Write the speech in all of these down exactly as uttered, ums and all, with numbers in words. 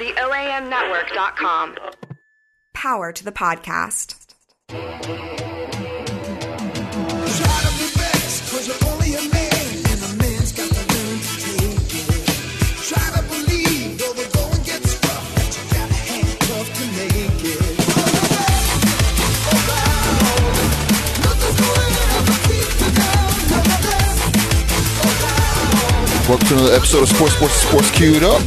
the O A M network dot com. Power to the podcast. Welcome to another episode of Sports, Sports, Sports Queued Up.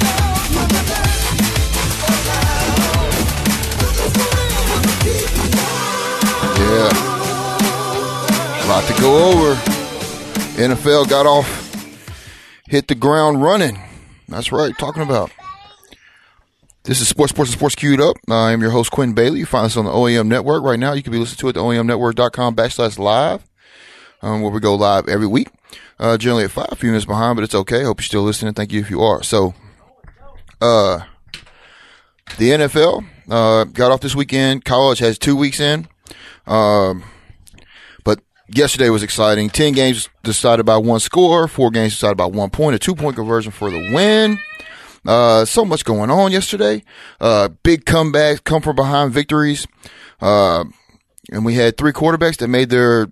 Yeah. A lot to go over. N F L got off, hit the ground running. That's right, talking about. This is Sports, Sports, Sports Queued Up. I am your host, Quinn Bailey. You find us on the O A M Network right now. You can be listening to it at the O A M network dot com backslash live, um, where we go live every week. Uh, generally at five, a few minutes behind, but it's okay. Hope you're still listening. Thank you if you are. So, uh, the N F L, uh, got off this weekend. College has two weeks in. Um, but yesterday was exciting. Ten games decided by one score, four games decided by one point, a two point conversion for the win. Uh, so much going on yesterday. Uh, big comebacks, come from behind victories. Uh, and we had three quarterbacks that made their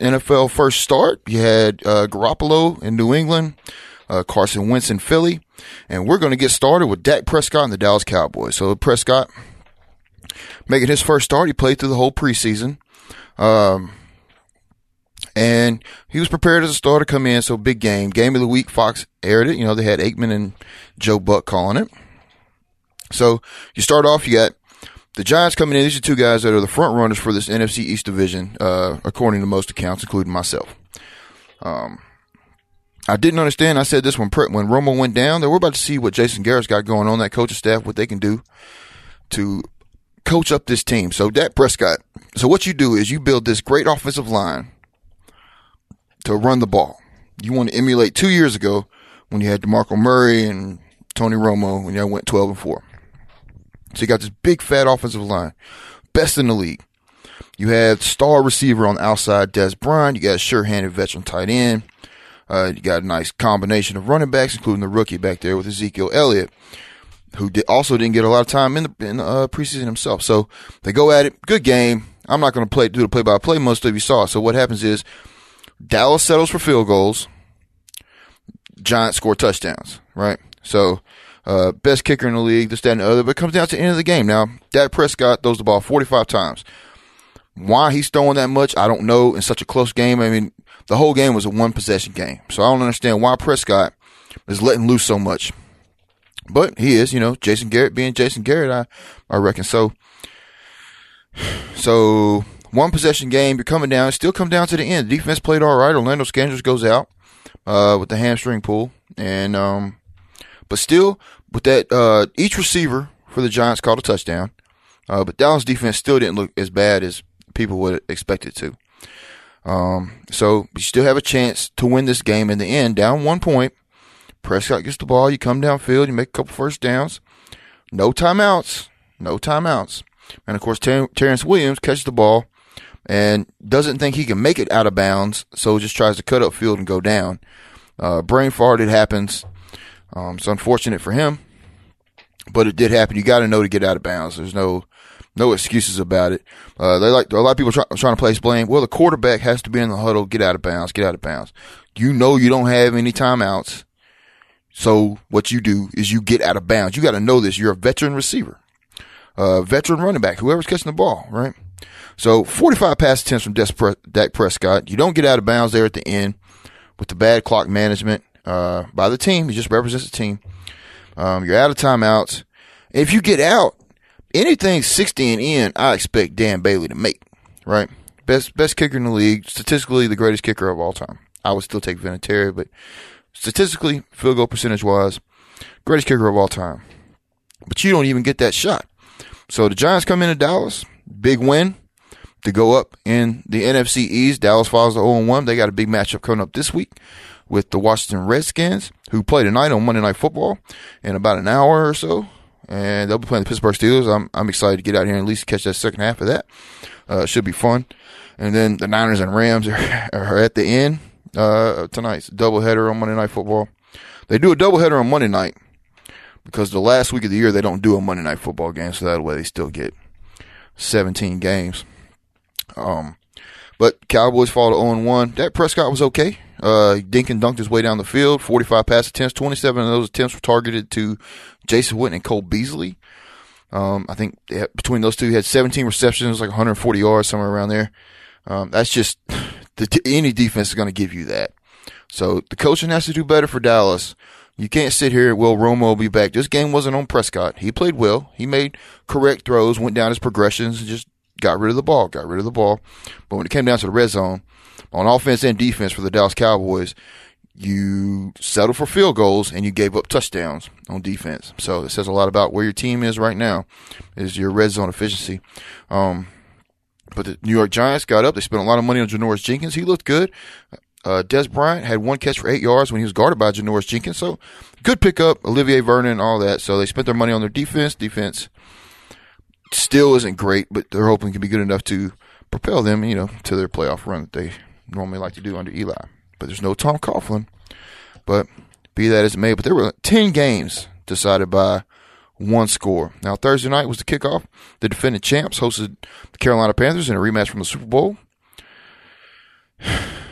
N F L first start. You had uh, Garoppolo in New England, uh, Carson Wentz in Philly, and we're going to get started with Dak Prescott and the Dallas Cowboys. So Prescott making his first start. He played through the whole preseason, um, and he was prepared as a starter to come in. So big game, game of the week. Fox aired it. You know, they had Aikman and Joe Buck calling it. So you start off, you got the Giants coming in. These are two guys that are the front runners for this N F C East division, uh, according to most accounts, including myself. Um, I didn't understand. I said this when when Romo went down, that we're about to see what Jason Garrett's got going on, that coaching staff, what they can do to coach up this team. So Dak Prescott. So what you do is you build this great offensive line to run the ball. You want to emulate two years ago when you had DeMarco Murray and Tony Romo when y'all went twelve and four. So you got this big, fat offensive line, best in the league. You have star receiver on the outside, Dez Bryant. You got a sure-handed veteran tight end. Uh, you got a nice combination of running backs, including the rookie back there with Ezekiel Elliott, who did, also didn't get a lot of time in the, in the uh, preseason himself. So they go at it. Good game. I'm not going to play do the play-by-play. Most of you saw it. So what happens is Dallas settles for field goals. Giants score touchdowns, right? So Uh, best kicker in the league, this, that, and the other, but it comes down to the end of the game. Now, Dak Prescott throws the ball forty-five times. Why he's throwing that much, I don't know, in such a close game. I mean, the whole game was a one-possession game, so I don't understand why Prescott is letting loose so much. But he is, you know, Jason Garrett being Jason Garrett, I, I reckon. So, so one-possession game, you're coming down. It still come down to the end. The defense played all right. Orlando Scandrick goes out uh, with the hamstring pull, and um, but still, with that, uh, each receiver for the Giants caught a touchdown. Uh, but Dallas defense still didn't look as bad as people would expect it to. Um, so you still have a chance to win this game in the end. Down one point, Prescott gets the ball. You come downfield, you make a couple first downs. No timeouts. No timeouts. And of course, Ter- Terrence Williams catches the ball and doesn't think he can make it out of bounds, so just tries to cut up field and go down. Uh, brain fart, it happens. Um, it's unfortunate for him, but it did happen. You got to know to get out of bounds. There's no no excuses about it. Uh, they like a lot of people try, trying to place blame. Well, the quarterback has to be in the huddle. Get out of bounds. Get out of bounds. You know you don't have any timeouts, so what you do is you get out of bounds. You got to know this. You're a veteran receiver, uh, veteran running back, whoever's catching the ball, right? So forty-five pass attempts from Des- Dak Prescott. You don't get out of bounds there at the end with the bad clock management. Uh, by the team. He just represents the team. Um, you're out of timeouts. If you get out, anything sixty and in, I expect Dan Bailey to make, right? Best best kicker in the league, statistically the greatest kicker of all time. I would still take Vinatieri, but statistically, field goal percentage-wise, greatest kicker of all time. But you don't even get that shot. So the Giants come into Dallas, big win to go up in the N F C East. Dallas falls to oh and one. They got a big matchup coming up this week with the Washington Redskins, who play tonight on Monday Night Football in about an hour or so. And they'll be playing the Pittsburgh Steelers. I'm I'm excited to get out here and at least catch that second half of that. Uh, should be fun. And then the Niners and Rams are, are at the end uh, tonight's doubleheader on Monday Night Football. They do a doubleheader on Monday night, because the last week of the year they don't do a Monday Night Football game, so that way they still get seventeen games. Um, but Cowboys fall to oh and one. Dak Prescott was okay. Uh, dink and dunked his way down the field, forty-five pass attempts. twenty-seven of those attempts were targeted to Jason Witten and Cole Beasley. Um, I think they had, between those two, he had seventeen receptions, like one hundred forty yards, somewhere around there. Um, that's just, the, any defense is going to give you that. So the coaching has to do better for Dallas. You can't sit here, well, Romo will be back. This game wasn't on Prescott. He played well. He made correct throws, went down his progressions, and just got rid of the ball, got rid of the ball. But when it came down to the red zone, on offense and defense for the Dallas Cowboys, you settled for field goals and you gave up touchdowns on defense. So it says a lot about where your team is right now, is your red zone efficiency. Um, but the New York Giants got up. They spent a lot of money on Janoris Jenkins. He looked good. Uh, Dez Bryant had one catch for eight yards when he was guarded by Janoris Jenkins. So good pickup, Olivier Vernon and all that. So they spent their money on their defense. Defense still isn't great, but they're hoping it can be good enough to propel them, you know, to their playoff run that they normally like to do under Eli. But there's no Tom Coughlin. But be that as it may, but there were ten games decided by one score. Now, Thursday night was the kickoff. The defending champs hosted the Carolina Panthers in a rematch from the Super Bowl.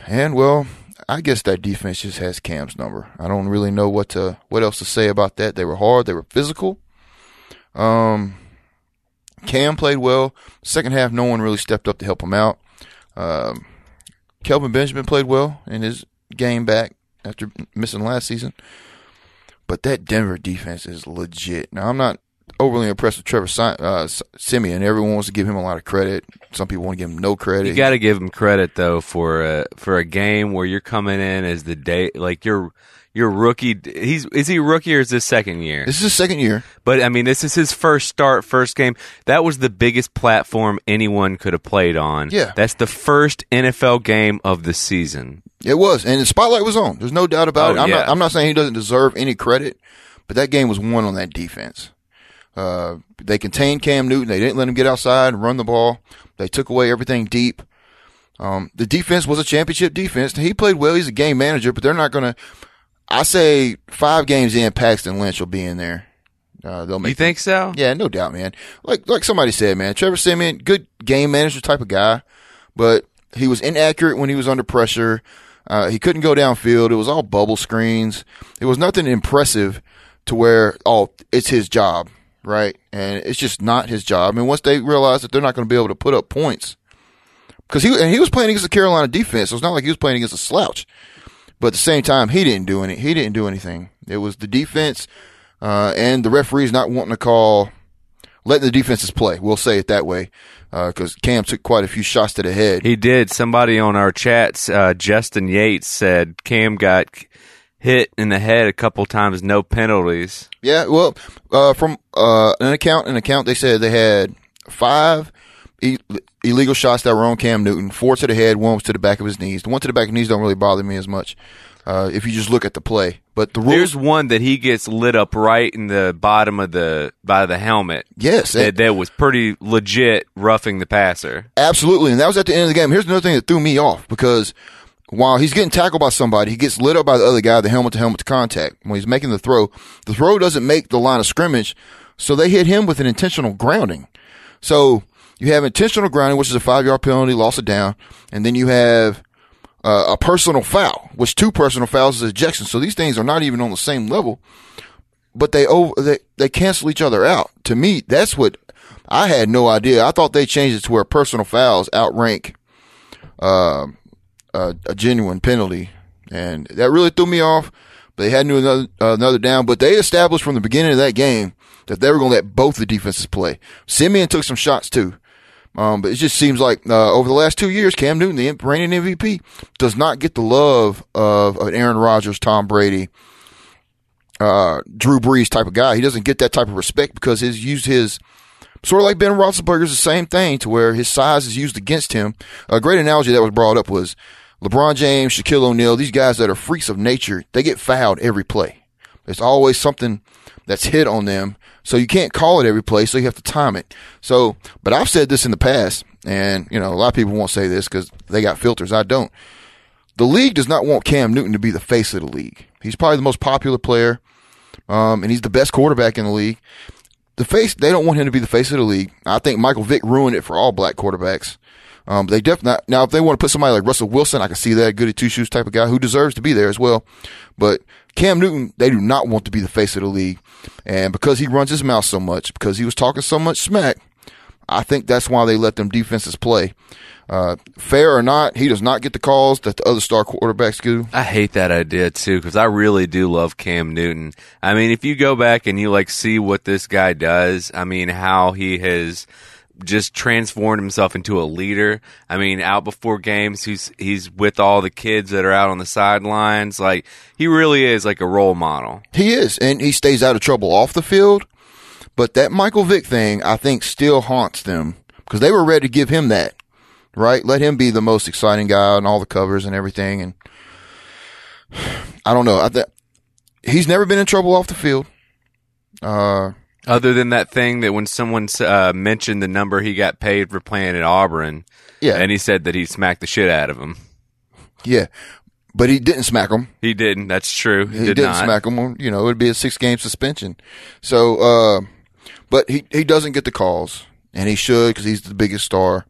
And, well, I guess that defense just has Cam's number. I don't really know what to, what else to say about that. They were hard. They were physical. Um, Cam played well. Second half, no one really stepped up to help him out. Um, Kelvin Benjamin played well in his game back after missing last season. But that Denver defense is legit. Now, I'm not overly impressed with Trevor Sie- uh, Siemian. Everyone wants to give him a lot of credit. Some people want to give him no credit. You got to give him credit, though, for a, for a game where you're coming in as the day – like you're – Your rookie, he's is he a rookie or is this second year? This is his second year. But, I mean, this is his first start, first game. That was the biggest platform anyone could have played on. Yeah. That's the first N F L game of the season. It was, and the spotlight was on. There's no doubt about oh, it. I'm, yeah. not, I'm not saying he doesn't deserve any credit, but that game was won on that defense. Uh, they contained Cam Newton. They didn't let him get outside and run the ball. They took away everything deep. Um, the defense was a championship defense. He played well. He's a game manager, but they're not going to – I say five games in, Paxton Lynch will be in there. Uh, they'll make. You think so? Yeah, no doubt, man. Like like somebody said, man, Trevor Siemian, good game manager type of guy, but he was inaccurate when he was under pressure. Uh, he couldn't go downfield. It was all bubble screens. It was nothing impressive to where, oh, it's his job, right? And it's just not his job. I mean, once they realize that they're not going to be able to put up points, because he and he was playing against the Carolina defense, so it's not like he was playing against a slouch. But at the same time, he didn't do any. He didn't do anything. It was the defense uh, and the referees not wanting to call, letting the defenses play. We'll say it that way, because uh, Cam took quite a few shots to the head. He did. Somebody on our chats, uh, Justin Yates, said Cam got hit in the head a couple times, no penalties. Yeah, well, uh, from uh, an account, an account, they said they had five illegal shots that were on Cam Newton, four to the head, one was to the back of his knees. The one to the back of his knees don't really bother me as much uh, if you just look at the play. But the rules, there's one that he gets lit up right in the bottom of the by the helmet. Yes, that, that was pretty legit roughing the passer. Absolutely, and that was at the end of the game. Here's another thing that threw me off, because while he's getting tackled by somebody, he gets lit up by the other guy, the helmet to helmet contact. When he's making the throw, the throw doesn't make the line of scrimmage, so they hit him with an intentional grounding. So you have intentional grounding, which is a five-yard penalty, loss of down, and then you have uh, a personal foul, which two personal fouls is ejection. So these things are not even on the same level, but they over they, they cancel each other out. To me, that's what I had no idea. I thought they changed it to where personal fouls outrank uh, a, a genuine penalty, and that really threw me off. They had to another, uh, another down, but they established from the beginning of that game that they were going to let both the defenses play. Siemian took some shots too. Um, but it just seems like uh, over the last two years, Cam Newton, the reigning M V P, does not get the love of an Aaron Rodgers, Tom Brady, uh, Drew Brees type of guy. He doesn't get that type of respect because he's used his – sort of like Ben Roethlisberger's the same thing to where his size is used against him. A great analogy that was brought up was LeBron James, Shaquille O'Neal, these guys that are freaks of nature, they get fouled every play. There's always something that's hit on them. So you can't call it every play, so you have to time it. So, but I've said this in the past, and you know a lot of people won't say this because they got filters. I don't. The league does not want Cam Newton to be the face of the league. He's probably the most popular player. um, and he's the best quarterback in the league. The face, they don't want him to be the face of the league. I think Michael Vick ruined it for all black quarterbacks. Um, they definitely, now if they want to put somebody like Russell Wilson, I can see that, goody two shoes type of guy who deserves to be there as well. But Cam Newton, they do not want to be the face of the league. And because he runs his mouth so much, because he was talking so much smack, I think that's why they let them defenses play. Uh, fair or not, he does not get the calls that the other star quarterbacks do. I hate that idea too, because I really do love Cam Newton. I mean, if you go back and you like see what this guy does, I mean, how he has just transformed himself into a leader. I mean, out before games, he's he's with all the kids that are out on the sidelines. Like, he really is like a role model. He is, and he stays out of trouble off the field. But that Michael Vick thing, I think, still haunts them, because they were ready to give him that, right? Let him be the most exciting guy on all the covers and everything. And I don't know. I th- he's never been in trouble off the field. Uh, Other than that thing that when someone uh, mentioned the number he got paid for playing at Auburn, yeah, and he said that he smacked the shit out of him. Yeah, but he didn't smack him. He didn't. That's true. He, he did didn't not. smack him. Or, you know, it would be a six-game suspension. So, uh But he, he doesn't get the calls, and he should, because he's the biggest star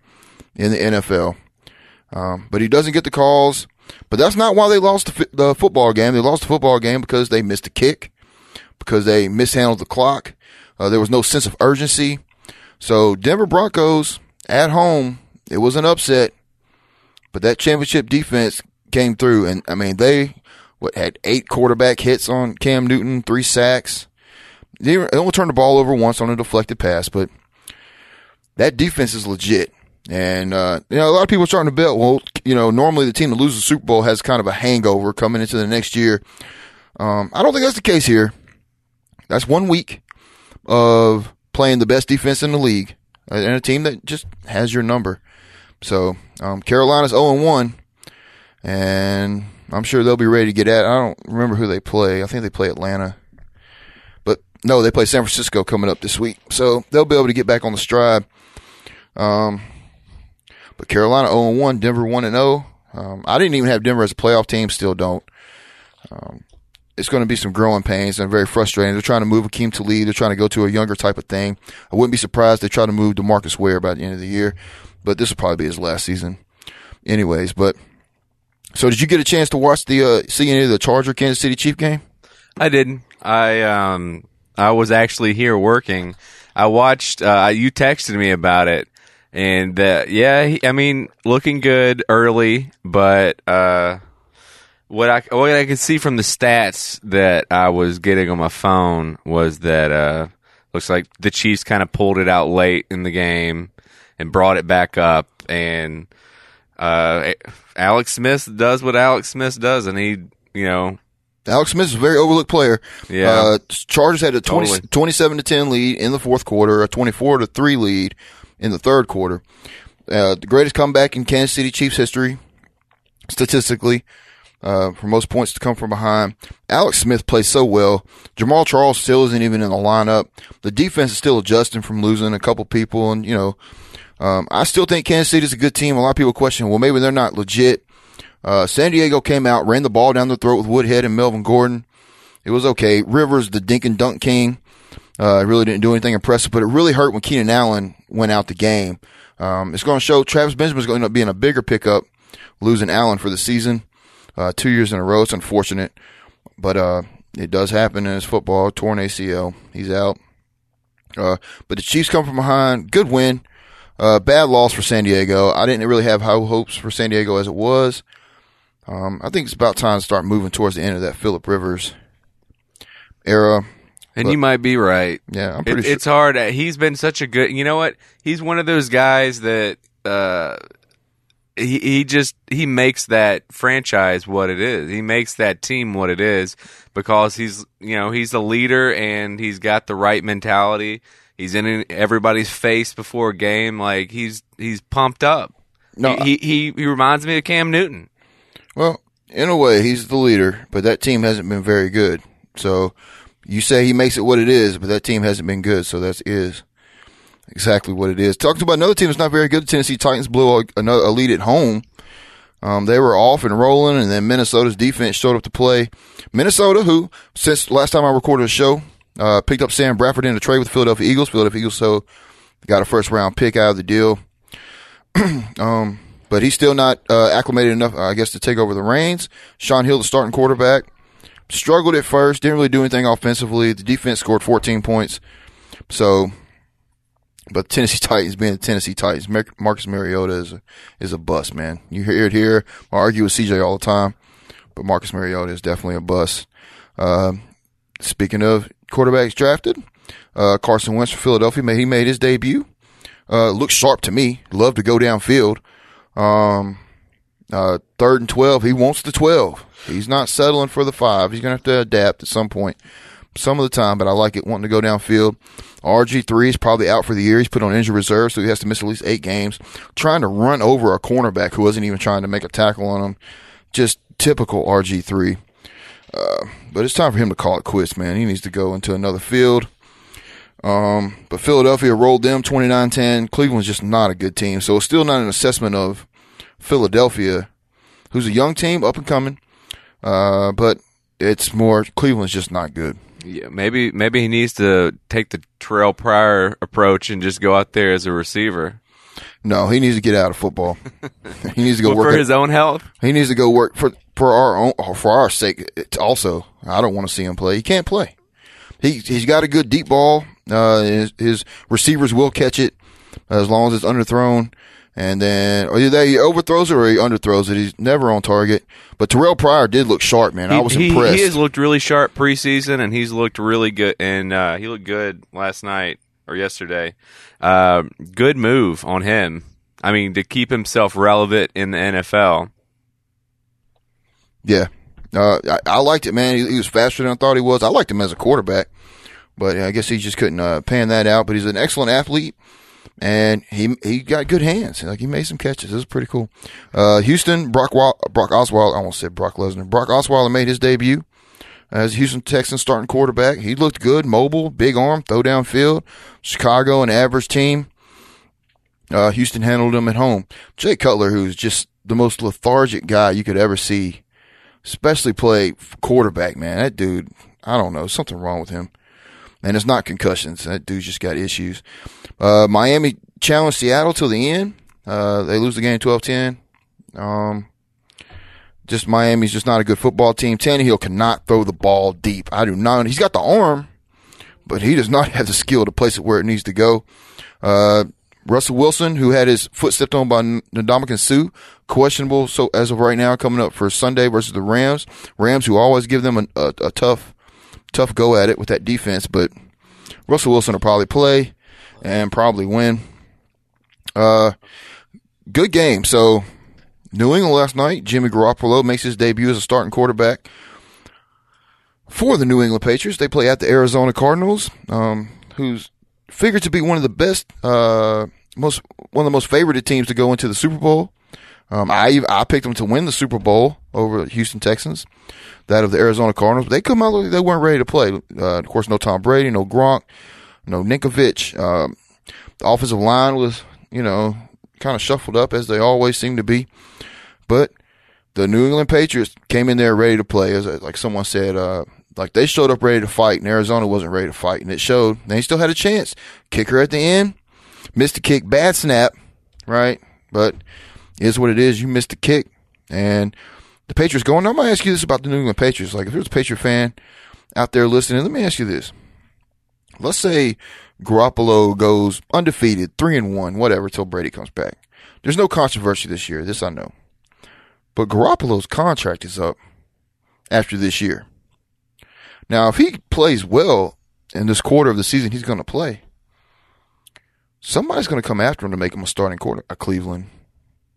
in the N F L. Um, but he doesn't get the calls. But that's not why they lost the, the football game. They lost the football game because they missed a kick, because they mishandled the clock. Uh, there was no sense of urgency. So Denver Broncos at home, it was an upset, but that championship defense came through. And, I mean, they what had eight quarterback hits on Cam Newton, three sacks. They only turned the ball over once on a deflected pass, but that defense is legit. And, uh, you know, a lot of people are starting to bet, well, you know, normally the team that loses the Super Bowl has kind of a hangover coming into the next year. Um, I don't think that's the case here. That's one week of playing the best defense in the league and a team that just has your number. So, um, Carolina's oh and one, and I'm sure they'll be ready to get at it. I don't remember who they play. I think they play Atlanta. No, they play San Francisco coming up this week. So they'll be able to get back on the stride. Um, but Carolina oh and one, Denver one and oh. Um, I didn't even have Denver as a playoff team, still don't. Um, it's going to be some growing pains and very frustrating. They're trying to move Akeem Tlaib. They're trying to go to a younger type of thing. I wouldn't be surprised if they try to move DeMarcus Ware by the end of the year. But this will probably be his last season anyways. But so did you get a chance to watch the uh, see any of the Charger-Kansas City Chief game? I didn't. I um. I was actually here working. I watched, uh, you texted me about it. And, uh, yeah, he, I mean, looking good early, but uh, what I what I could see from the stats that I was getting on my phone was that uh looks like the Chiefs kind of pulled it out late in the game and brought it back up. And uh, Alex Smith does what Alex Smith does, and he, you know, Alex Smith is a very overlooked player. Yeah. Uh, Chargers had a twenty, totally. twenty-seven to ten lead in the fourth quarter, a twenty-four to three lead in the third quarter. Uh, the greatest comeback in Kansas City Chiefs history, statistically, uh, for most points to come from behind. Alex Smith plays so well. Jamal Charles still isn't even in the lineup. The defense is still adjusting from losing a couple people. And, you know, um, I still think Kansas City is a good team. A lot of people question, well, maybe they're not legit. Uh, San Diego came out, ran the ball down the throat with Woodhead and Melvin Gordon. It was okay. Rivers, the dink and dunk king, uh, really didn't do anything impressive, but it really hurt when Keenan Allen went out the game. Um, it's going to show Travis Benjamin's going to end up being a bigger pickup, losing Allen for the season, uh, two years in a row. It's unfortunate, but, uh, it does happen in his football. Torn A C L. He's out. Uh, but the Chiefs come from behind. Good win. Uh, bad loss for San Diego. I didn't really have high hopes for San Diego as it was. Um, I think it's about time to start moving towards the end of that Philip Rivers era. And but, you might be right. Yeah, I'm pretty it, sure. It's hard. He's been such a good – you know what? He's one of those guys that uh, he, he just – he makes that franchise what it is. He makes that team what it is because he's, you know, he's the leader and he's got the right mentality. He's in everybody's face before a game. Like, he's he's pumped up. No, he, he, he reminds me of Cam Newton. Well, in a way, he's the leader, but that team hasn't been very good. So you say he makes it what it is, but that team hasn't been good. So that is exactly what it is. Talking about another team that's not very good, the Tennessee Titans blew a, a lead at home Um, they were off and rolling, and then Minnesota's defense showed up to play. Minnesota, who, since last time I recorded a show, uh, picked up Sam Bradford in a trade with the Philadelphia Eagles. Philadelphia Eagles so got a first-round pick out of the deal. um, but he's still not uh, acclimated enough, I guess, to take over the reins. Sean Hill, the starting quarterback, struggled at first, didn't really do anything offensively. The defense scored fourteen points. So, but Tennessee Titans being the Tennessee Titans, Mar- Marcus Mariota is a, is a bust, man. You hear it here. I argue with C J all the time, but Marcus Mariota is definitely a bust. Uh, speaking of quarterbacks drafted, uh, Carson Wentz from Philadelphia, he made his debut. Uh, looked sharp to me. Love to go downfield. Um, uh, third and twelve. He wants the twelve. He's not settling for the five. He's going to have to adapt at some point. Some of the time, but I like it wanting to go downfield. R G three is probably out for the year. He's put on injury reserve, so he has to miss at least eight games. Trying to run over a cornerback who wasn't even trying to make a tackle on him. Just typical R G three. Uh, but it's time for him to call it quits, man. He needs to go into another field. Um, but Philadelphia rolled them twenty-nine ten. Cleveland's just not a good team, so it's still not an assessment of Philadelphia, who's a young team, up and coming. Uh, but it's more Cleveland's just not good. Yeah, maybe maybe he needs to take the Terrell Pryor approach and just go out there as a receiver. No, he needs to get out of football. He needs to go well, work for at, his own health. He needs to go work for for our own for our sake. It's also, I don't want to see him play. He can't play. He he's got a good deep ball. Uh, his, his receivers will catch it as long as it's underthrown. And then either he overthrows it or he underthrows it. He's never on target. But Terrell Pryor did look sharp, man. I was he, he, impressed. He has looked really sharp preseason, and he's looked really good. And uh, he looked good last night or yesterday. Uh, good move on him. I mean, to keep himself relevant in the N F L. Yeah. Uh, I, I liked it, man. He, he was faster than I thought he was. I liked him as a quarterback. But I guess he just couldn't uh, pan that out. But he's an excellent athlete. And he he got good hands. Like, he made some catches. It was pretty cool. Uh, Houston, Brock Brock Osweiler. I almost said Brock Lesnar. Brock Osweiler made his debut as Houston Texans starting quarterback. He looked good, mobile, big arm, throw downfield. Chicago, an average team. Uh, Houston handled him at home. Jay Cutler, who's just the most lethargic guy you could ever see, especially play quarterback, man. That dude, I don't know, something wrong with him. And it's not concussions. That dude's just got issues. Uh, Miami challenged Seattle till the end. Uh, they lose the game twelve ten. Um, just Miami's just not a good football team. Tannehill cannot throw the ball deep. I do not. He's got the arm, but he does not have the skill to place it where it needs to go. Uh, Russell Wilson, who had his foot stepped on by Ndamukong Suh, questionable. So as of right now, coming up for Sunday versus the Rams. Rams, who always give them a, a, a tough. Tough go at it with that defense, but Russell Wilson will probably play and probably win. Uh, good game. So, New England last night, Jimmy Garoppolo makes his debut as a starting quarterback for the New England Patriots. They play at the Arizona Cardinals, um, who's figured to be one of the best, uh, most one of the most favored teams to go into the Super Bowl. Um, I I picked them to win the Super Bowl over Houston Texans, that of the Arizona Cardinals. But they come out, they weren't ready to play. Uh, of course, no Tom Brady, no Gronk, no Ninkovich. Um, the offensive line was, you know, kind of shuffled up as they always seem to be. But the New England Patriots came in there ready to play. As like someone said, uh, like they showed up ready to fight, and Arizona wasn't ready to fight, and it showed. They still had a chance. Kicker at the end missed the kick, bad snap, right? But is what it is. You missed the kick. And the Patriots going, now I'm going to ask you this about the New England Patriots. Like, if there's a Patriot fan out there listening, let me ask you this. Let's say Garoppolo goes undefeated, three and one, whatever, till Brady comes back. There's no controversy this year. This I know. But Garoppolo's contract is up after this year. Now, if he plays well in this quarter of the season, he's going to play. Somebody's going to come after him to make him a starting quarter, a Cleveland.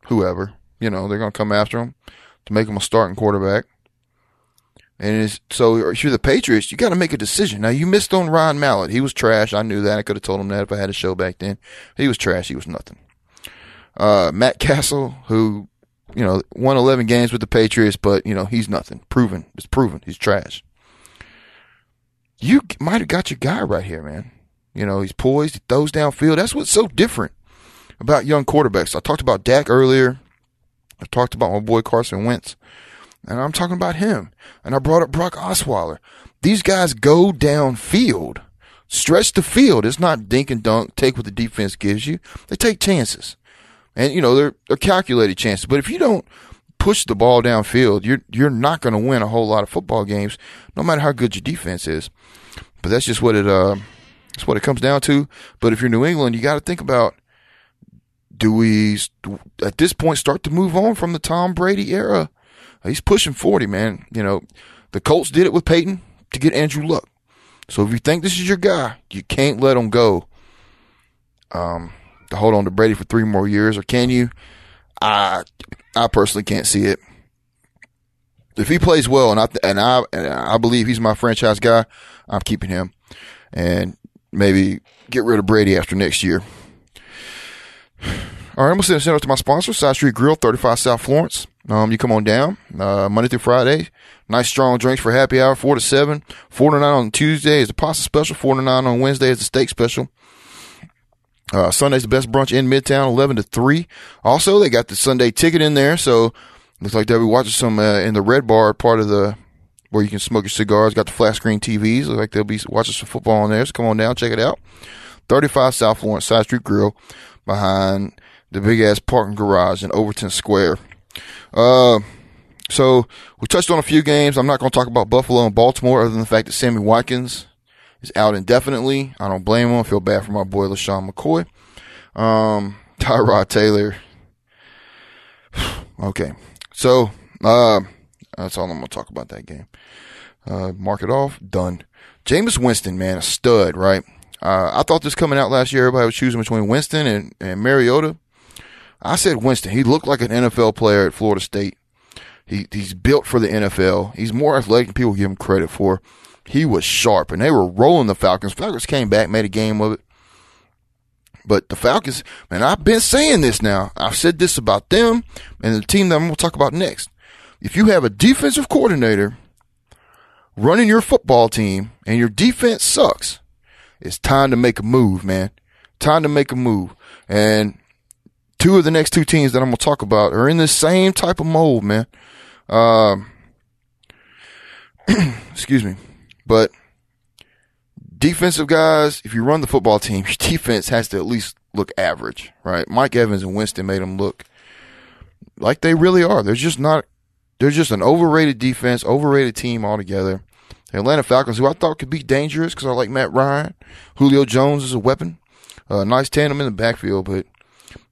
Whoever, you know, they're going to come after him to make him a starting quarterback. And it's, so if you're the Patriots, you got to make a decision. Now, you missed on Ryan Mallett. He was trash. I knew that. I could have told him that if I had a show back then. He was trash. He was nothing. Uh, Matt Cassel, who, you know, won eleven games with the Patriots, but, you know, he's nothing. Proven. It's proven. He's trash. You might have got your guy right here, man. You know, he's poised. He throws downfield. That's what's so different about young quarterbacks. I talked about Dak earlier. I talked about my boy Carson Wentz, and I'm talking about him. And I brought up Brock Osweiler. These guys go downfield, stretch the field. It's not dink and dunk, take what the defense gives you. They take chances. And, you know, they're, they're calculated chances. But if you don't push the ball downfield, you're you're not going to win a whole lot of football games, no matter how good your defense is. But that's just what it uh, that's what it comes down to. But if you're New England, you got to think about, do we, at this point, start to move on from the Tom Brady era? He's pushing forty, man. You know, the Colts did it with Peyton to get Andrew Luck. So if you think this is your guy, you can't let him go um, to hold on to Brady for three more years, or can you? I I personally can't see it. If he plays well, and I and I and I believe he's my franchise guy, I'm keeping him, and maybe get rid of Brady after next year. All right, I'm gonna send a shout out to my sponsor, Side Street Grill, thirty-five South Florence. Um, you come on down uh, Monday through Friday. Nice strong drinks for happy hour, four to seven, four to nine on Tuesday is the pasta special, four to nine on Wednesday is the steak special. Uh, Sunday's the best brunch in Midtown, eleven to three. Also, they got the Sunday ticket in there. So, looks like they'll be watching some, uh, in the red bar part of the, where you can smoke your cigars. Got the flat screen T Vs. Looks like they'll be watching some football in there. So come on down, check it out. thirty-five South Florence, Side Street Grill, behind the big ass parking garage in Overton Square. Uh, so we touched on a few games. I'm not going to talk about Buffalo and Baltimore other than the fact that Sammy Watkins is out indefinitely. I don't blame him. I feel bad for my boy LaShawn McCoy. Um, Tyrod Taylor. Okay. So, uh, that's all I'm going to talk about that game. Uh, mark it off. Done. Jameis Winston, man, a stud, right? Uh, I thought this coming out last year, everybody was choosing between Winston and, and Mariota. I said Winston. He looked like an N F L player at Florida State. He, he's built for the N F L. He's more athletic than people give him credit for. He was sharp, and they were rolling the Falcons. Falcons came back, made a game of it. But the Falcons, man, I've been saying this now. I've said this about them and the team that I'm going to talk about next. If you have a defensive coordinator running your football team and your defense sucks, it's time to make a move, man. Time to make a move. And two of the next two teams that I'm going to talk about are in the same type of mold, man. Um, excuse me. But defensive guys, if you run the football team, your defense has to at least look average, right? Mike Evans and Winston made them look like they really are. They're just not – they're just an overrated defense, overrated team altogether. The Atlanta Falcons, who I thought could be dangerous because I like Matt Ryan. Julio Jones is a weapon. Uh, nice tandem in the backfield, but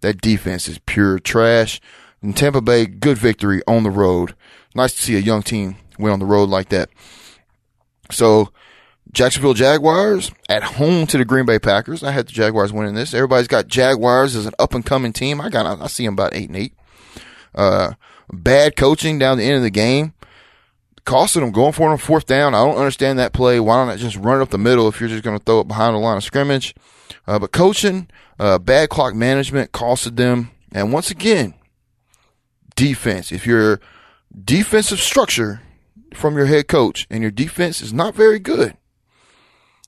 that defense is pure trash. And Tampa Bay, good victory on the road. Nice to see a young team win on the road like that. So, Jacksonville Jaguars at home to the Green Bay Packers. I had the Jaguars winning this. Everybody's got Jaguars as an up-and-coming team. I got, I see them about eight and eight. Uh, bad coaching down the end of the game, costing them going for it on fourth down. I don't understand that play. Why don't I just run it up the middle if you're just going to throw it behind the line of scrimmage? Uh, but coaching, uh, bad clock management costed them. And once again, defense. If your defensive structure from your head coach and your defense is not very good,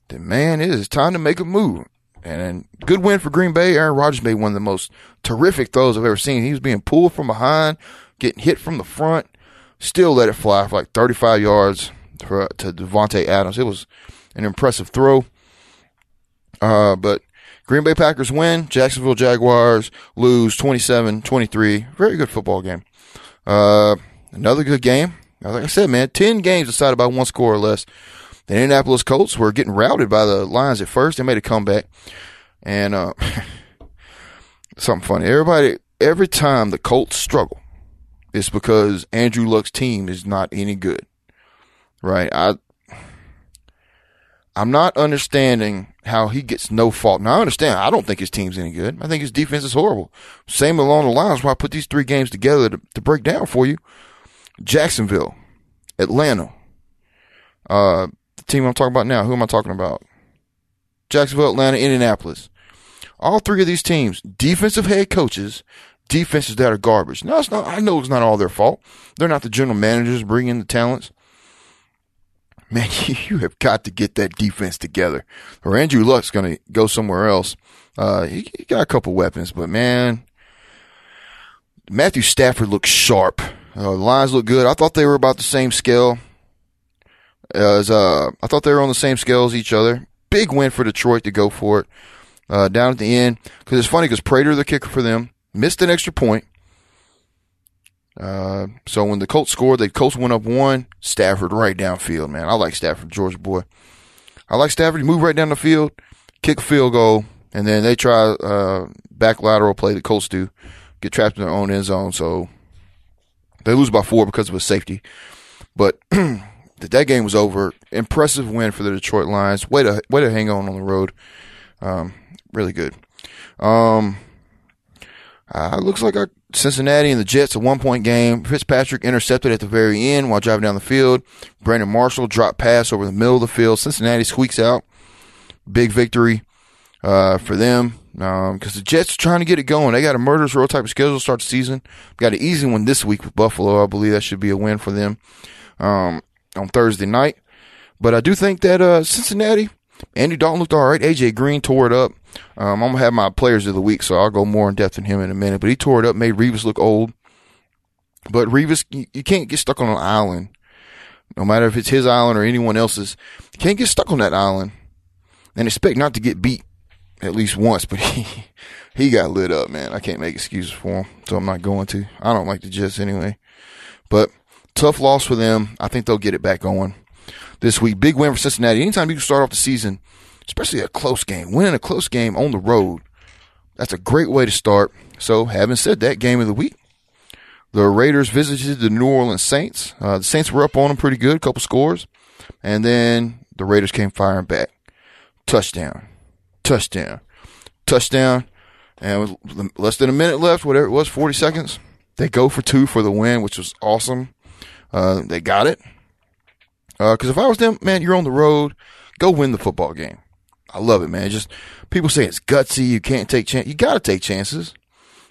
then man, it is time to make a move. And good win for Green Bay. Aaron Rodgers made one of the most terrific throws I've ever seen. He was being pulled from behind, getting hit from the front, still let it fly for like thirty-five yards for, to Devontae Adams. It was an impressive throw. Uh, but Green Bay Packers win. Jacksonville Jaguars lose twenty-seven twenty-three. Very good football game. Uh, another good game. Like I said, man, ten games decided by one score or less. The Indianapolis Colts were getting routed by the Lions at first. They made a comeback. And uh, something funny. Everybody, every time the Colts struggle, it's because Andrew Luck's team is not any good. Right? I, I'm not understanding how he gets no fault. Now, I understand. I don't think his team's any good. I think his defense is horrible. Same along the lines where I put these three games together to, to break down for you. Jacksonville, Atlanta, uh, the team I'm talking about now. Who am I talking about? Jacksonville, Atlanta, Indianapolis. All three of these teams, defensive head coaches, defenses that are garbage. Now, it's not, I know it's not all their fault. They're not the general managers bringing in the talents. Man, you have got to get that defense together, or Andrew Luck's going to go somewhere else. Uh, he, he got a couple weapons, but man, Matthew Stafford looks sharp. Uh, the lines look good. I thought they were about the same scale as uh, I thought they were on the same scale as each other. Big win for Detroit to go for it uh, down at the end. Because it's funny because Prater, the kicker for them, missed an extra point. Uh, so when the Colts scored, the Colts went up one. Stafford right downfield, man. I like Stafford, Georgia boy. I like Stafford. He moved right down the field, kick a field goal, and then they try uh, back lateral play. The Colts do get trapped in their own end zone, so they lose by four because of a safety. But that game was over. Impressive win for the Detroit Lions. Way to way to hang on on the road. Um, really good. Um, uh, looks like our Cincinnati and the Jets a one point game. Fitzpatrick intercepted at the very end while driving down the field. Brandon Marshall dropped pass over the middle of the field. Cincinnati squeaks out. Big victory uh, for them because um, the Jets are trying to get it going. They got a murderous row type of schedule to start the season. Got an easy one this week with Buffalo. I believe that should be a win for them. Um, on Thursday night. But I do think that uh, Cincinnati, Andy Dalton looked all right. A J. Green tore it up. Um, I'm going to have my players of the week, so I'll go more in depth in him in a minute. But he tore it up, made Revis look old. But Revis, you, you can't get stuck on an island, no matter if it's his island or anyone else's. You can't get stuck on that island and expect not to get beat at least once. But he he got lit up, man. I can't make excuses for him, so I'm not going to. I don't like the Jets anyway. But tough loss for them. I think they'll get it back going this week. Big win for Cincinnati. Anytime you can start off the season, especially a close game, winning a close game on the road, that's a great way to start. So, having said that, game of the week, the Raiders visited the New Orleans Saints. Uh, the Saints were up on them pretty good, a couple scores, and then the Raiders came firing back. Touchdown, touchdown, touchdown, and with less than a minute left, whatever it was, forty seconds, they go for two for the win, which was awesome. Uh, they got it. Because uh, if I was them, man, you're on the road, go win the football game. I love it, man. Just people say it's gutsy. You can't take chances. You got to take chances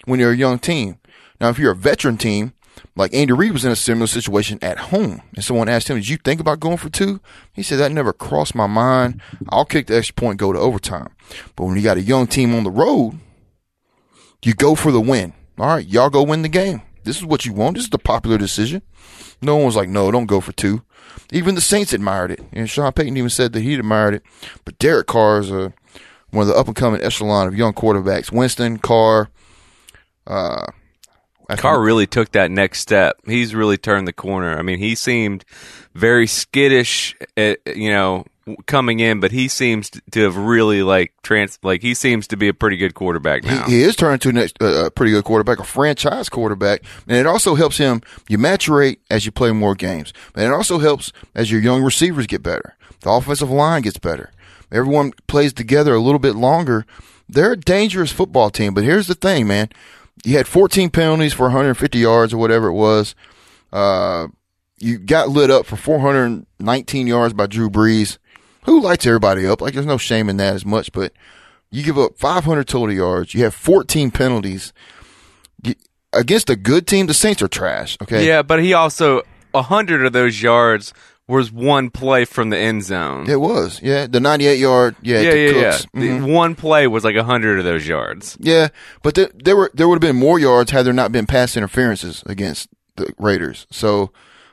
when you're a young team. Now, if you're a veteran team, like Andy Reid was in a similar situation at home, and someone asked him, "Did you think about going for two?" He said, "That never crossed my mind. I'll kick the extra point, go to overtime." But when you got a young team on the road, you go for the win. All right, y'all go win the game. This is what you want. This is the popular decision. No one was like, no, don't go for two. Even the Saints admired it. And Sean Payton even said that he admired it. But Derek Carr is a, one of the up-and-coming echelon of young quarterbacks. Winston, Carr. Uh, Carr really took that next step. He's really turned the corner. I mean, he seemed very skittish, at, you know, coming in, but he seems to have really like trans like he seems to be a pretty good quarterback now. He, he is turning to a next, uh, pretty good quarterback, a franchise quarterback, and it also helps him. You maturate as you play more games, and it also helps as your young receivers get better. The offensive line gets better. Everyone plays together a little bit longer. They're a dangerous football team, but here's the thing, man. You had fourteen penalties for one hundred fifty yards or whatever it was. Uh, you got lit up for four hundred nineteen yards by Drew Brees, who lights everybody up. Like, there's no shame in that as much, but you give up five hundred total yards. You have fourteen penalties. Against a good team, the Saints are trash, okay? Yeah, but he also, one hundred of those yards was one play from the end zone. It was, yeah. The ninety-eight yard, yeah, yeah, yeah, Cooks. Yeah. Mm-hmm. The one play was like one hundred of those yards. Yeah, but there, there were there would have been more yards had there not been pass interferences against the Raiders. So,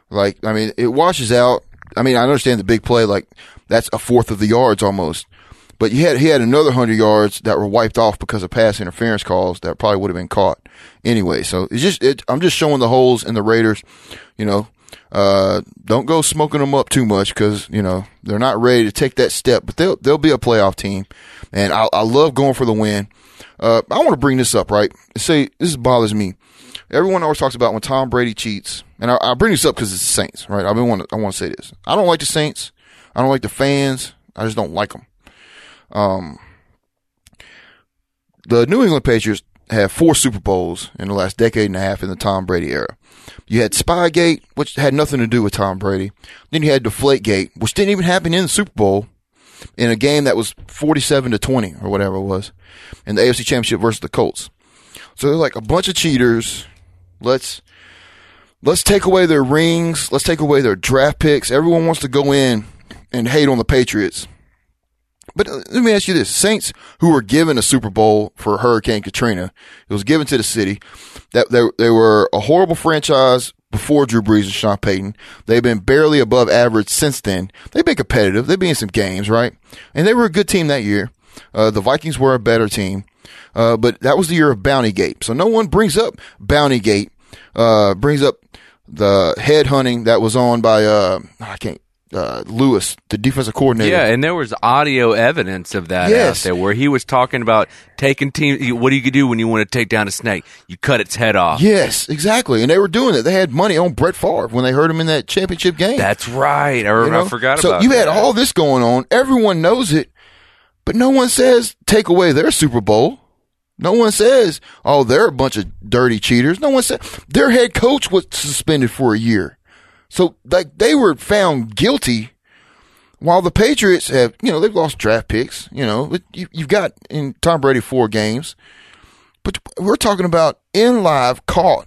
like, I mean, it washes out. I mean, I understand the big play, like, that's a fourth of the yards almost. But you had, he had another one hundred yards that were wiped off because of pass interference calls that probably would have been caught anyway. So it's just, it, I'm just showing the holes in the Raiders, you know. Uh, don't go smoking them up too much because, you know, they're not ready to take that step. But they'll, they'll be a playoff team. And I, I love going for the win. Uh, I want to bring this up, right? Say, this bothers me. Everyone always talks about when Tom Brady cheats. And I, I bring this up because it's the Saints, right? I want to, I want to say this. I don't like the Saints. I don't like the fans. I just don't like them. Um, the New England Patriots have four Super Bowls in the last decade and a half in the Tom Brady era. You had Spygate, which had nothing to do with Tom Brady. Then you had Deflategate, which didn't even happen in the Super Bowl, in a game that was forty-seven to twenty or whatever it was, in the A F C Championship versus the Colts. So they're like a bunch of cheaters. Let's let's take away their rings. Let's take away their draft picks. Everyone wants to go in and hate on the Patriots. But let me ask you this. Saints, who were given a Super Bowl for Hurricane Katrina, it was given to the city. That they, they were a horrible franchise before Drew Brees and Sean Payton. They've been barely above average since then. They've been competitive. They've been in some games, right? And they were a good team that year. Uh, the Vikings were a better team. Uh, but that was the year of Bountygate. So no one brings up Bountygate, uh, brings up the headhunting that was on by, uh, I can't, Uh, Lewis, the defensive coordinator. Yeah, and there was audio evidence of that yes. out there where he was talking about taking team. What do you do when you want to take down a snake? You cut its head off. Yes, exactly. And they were doing it. They had money on Brett Favre when they heard him in that championship game. That's right. I, you know? I forgot so about that. So you had all this going on. Everyone knows it, but no one says take away their Super Bowl. No one says, oh, they're a bunch of dirty cheaters. No one said their head coach was suspended for a year. So, like, they were found guilty while the Patriots have, you know, they've lost draft picks, you know, you, you've got in Tom Brady four games, but we're talking about in live caught,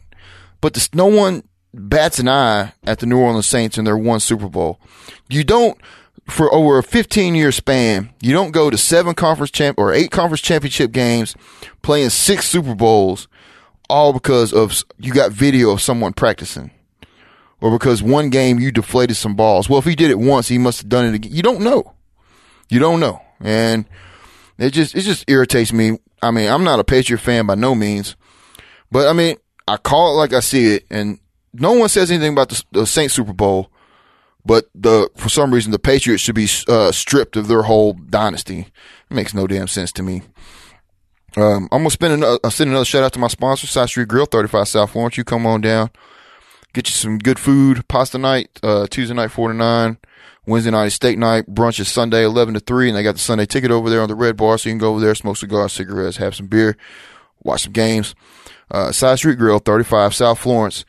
but this, no one bats an eye at the New Orleans Saints in their one Super Bowl. You don't, for over a fifteen year span, you don't go to seven conference champ or eight conference championship games playing six Super Bowls all because of you got video of someone practicing. Or because one game you deflated some balls. Well, if he did it once, he must have done it again. You don't know. You don't know. And it just, it just irritates me. I mean, I'm not a Patriot fan by no means. But, I mean, I call it like I see it. And no one says anything about the, the Saints Super Bowl. But the for some reason, the Patriots should be uh, stripped of their whole dynasty. It makes no damn sense to me. Um, I'm going to spend another, send another shout out to my sponsor, Side Street Grill, thirty-five South. Why don't you come on down? Get you some good food, pasta night, uh, Tuesday night, four to nine, Wednesday night, steak night, brunch is Sunday, eleven to three, and they got the Sunday ticket over there on the red bar, so you can go over there, smoke cigars, cigarettes, have some beer, watch some games. Uh, Side Street Grill, thirty-five South Florence,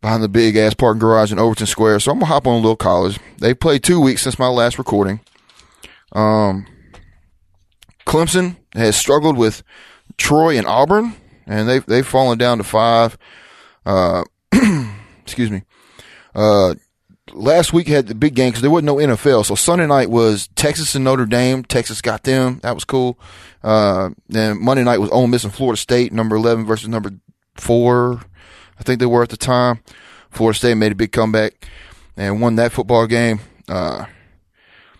behind the big-ass parking garage in Overton Square. So I'm going to hop on Little College. They played two weeks since my last recording. Um, Clemson has struggled with Troy and Auburn, and they've, they've fallen down to five. Uh, Excuse me. Uh, last week had the big game because there wasn't no N F L. So Sunday night was Texas and Notre Dame. Texas got them. That was cool. Uh, then Monday night was Ole Miss and Florida State, number eleven versus number four. I think they were at the time. Florida State made a big comeback and won that football game. Uh,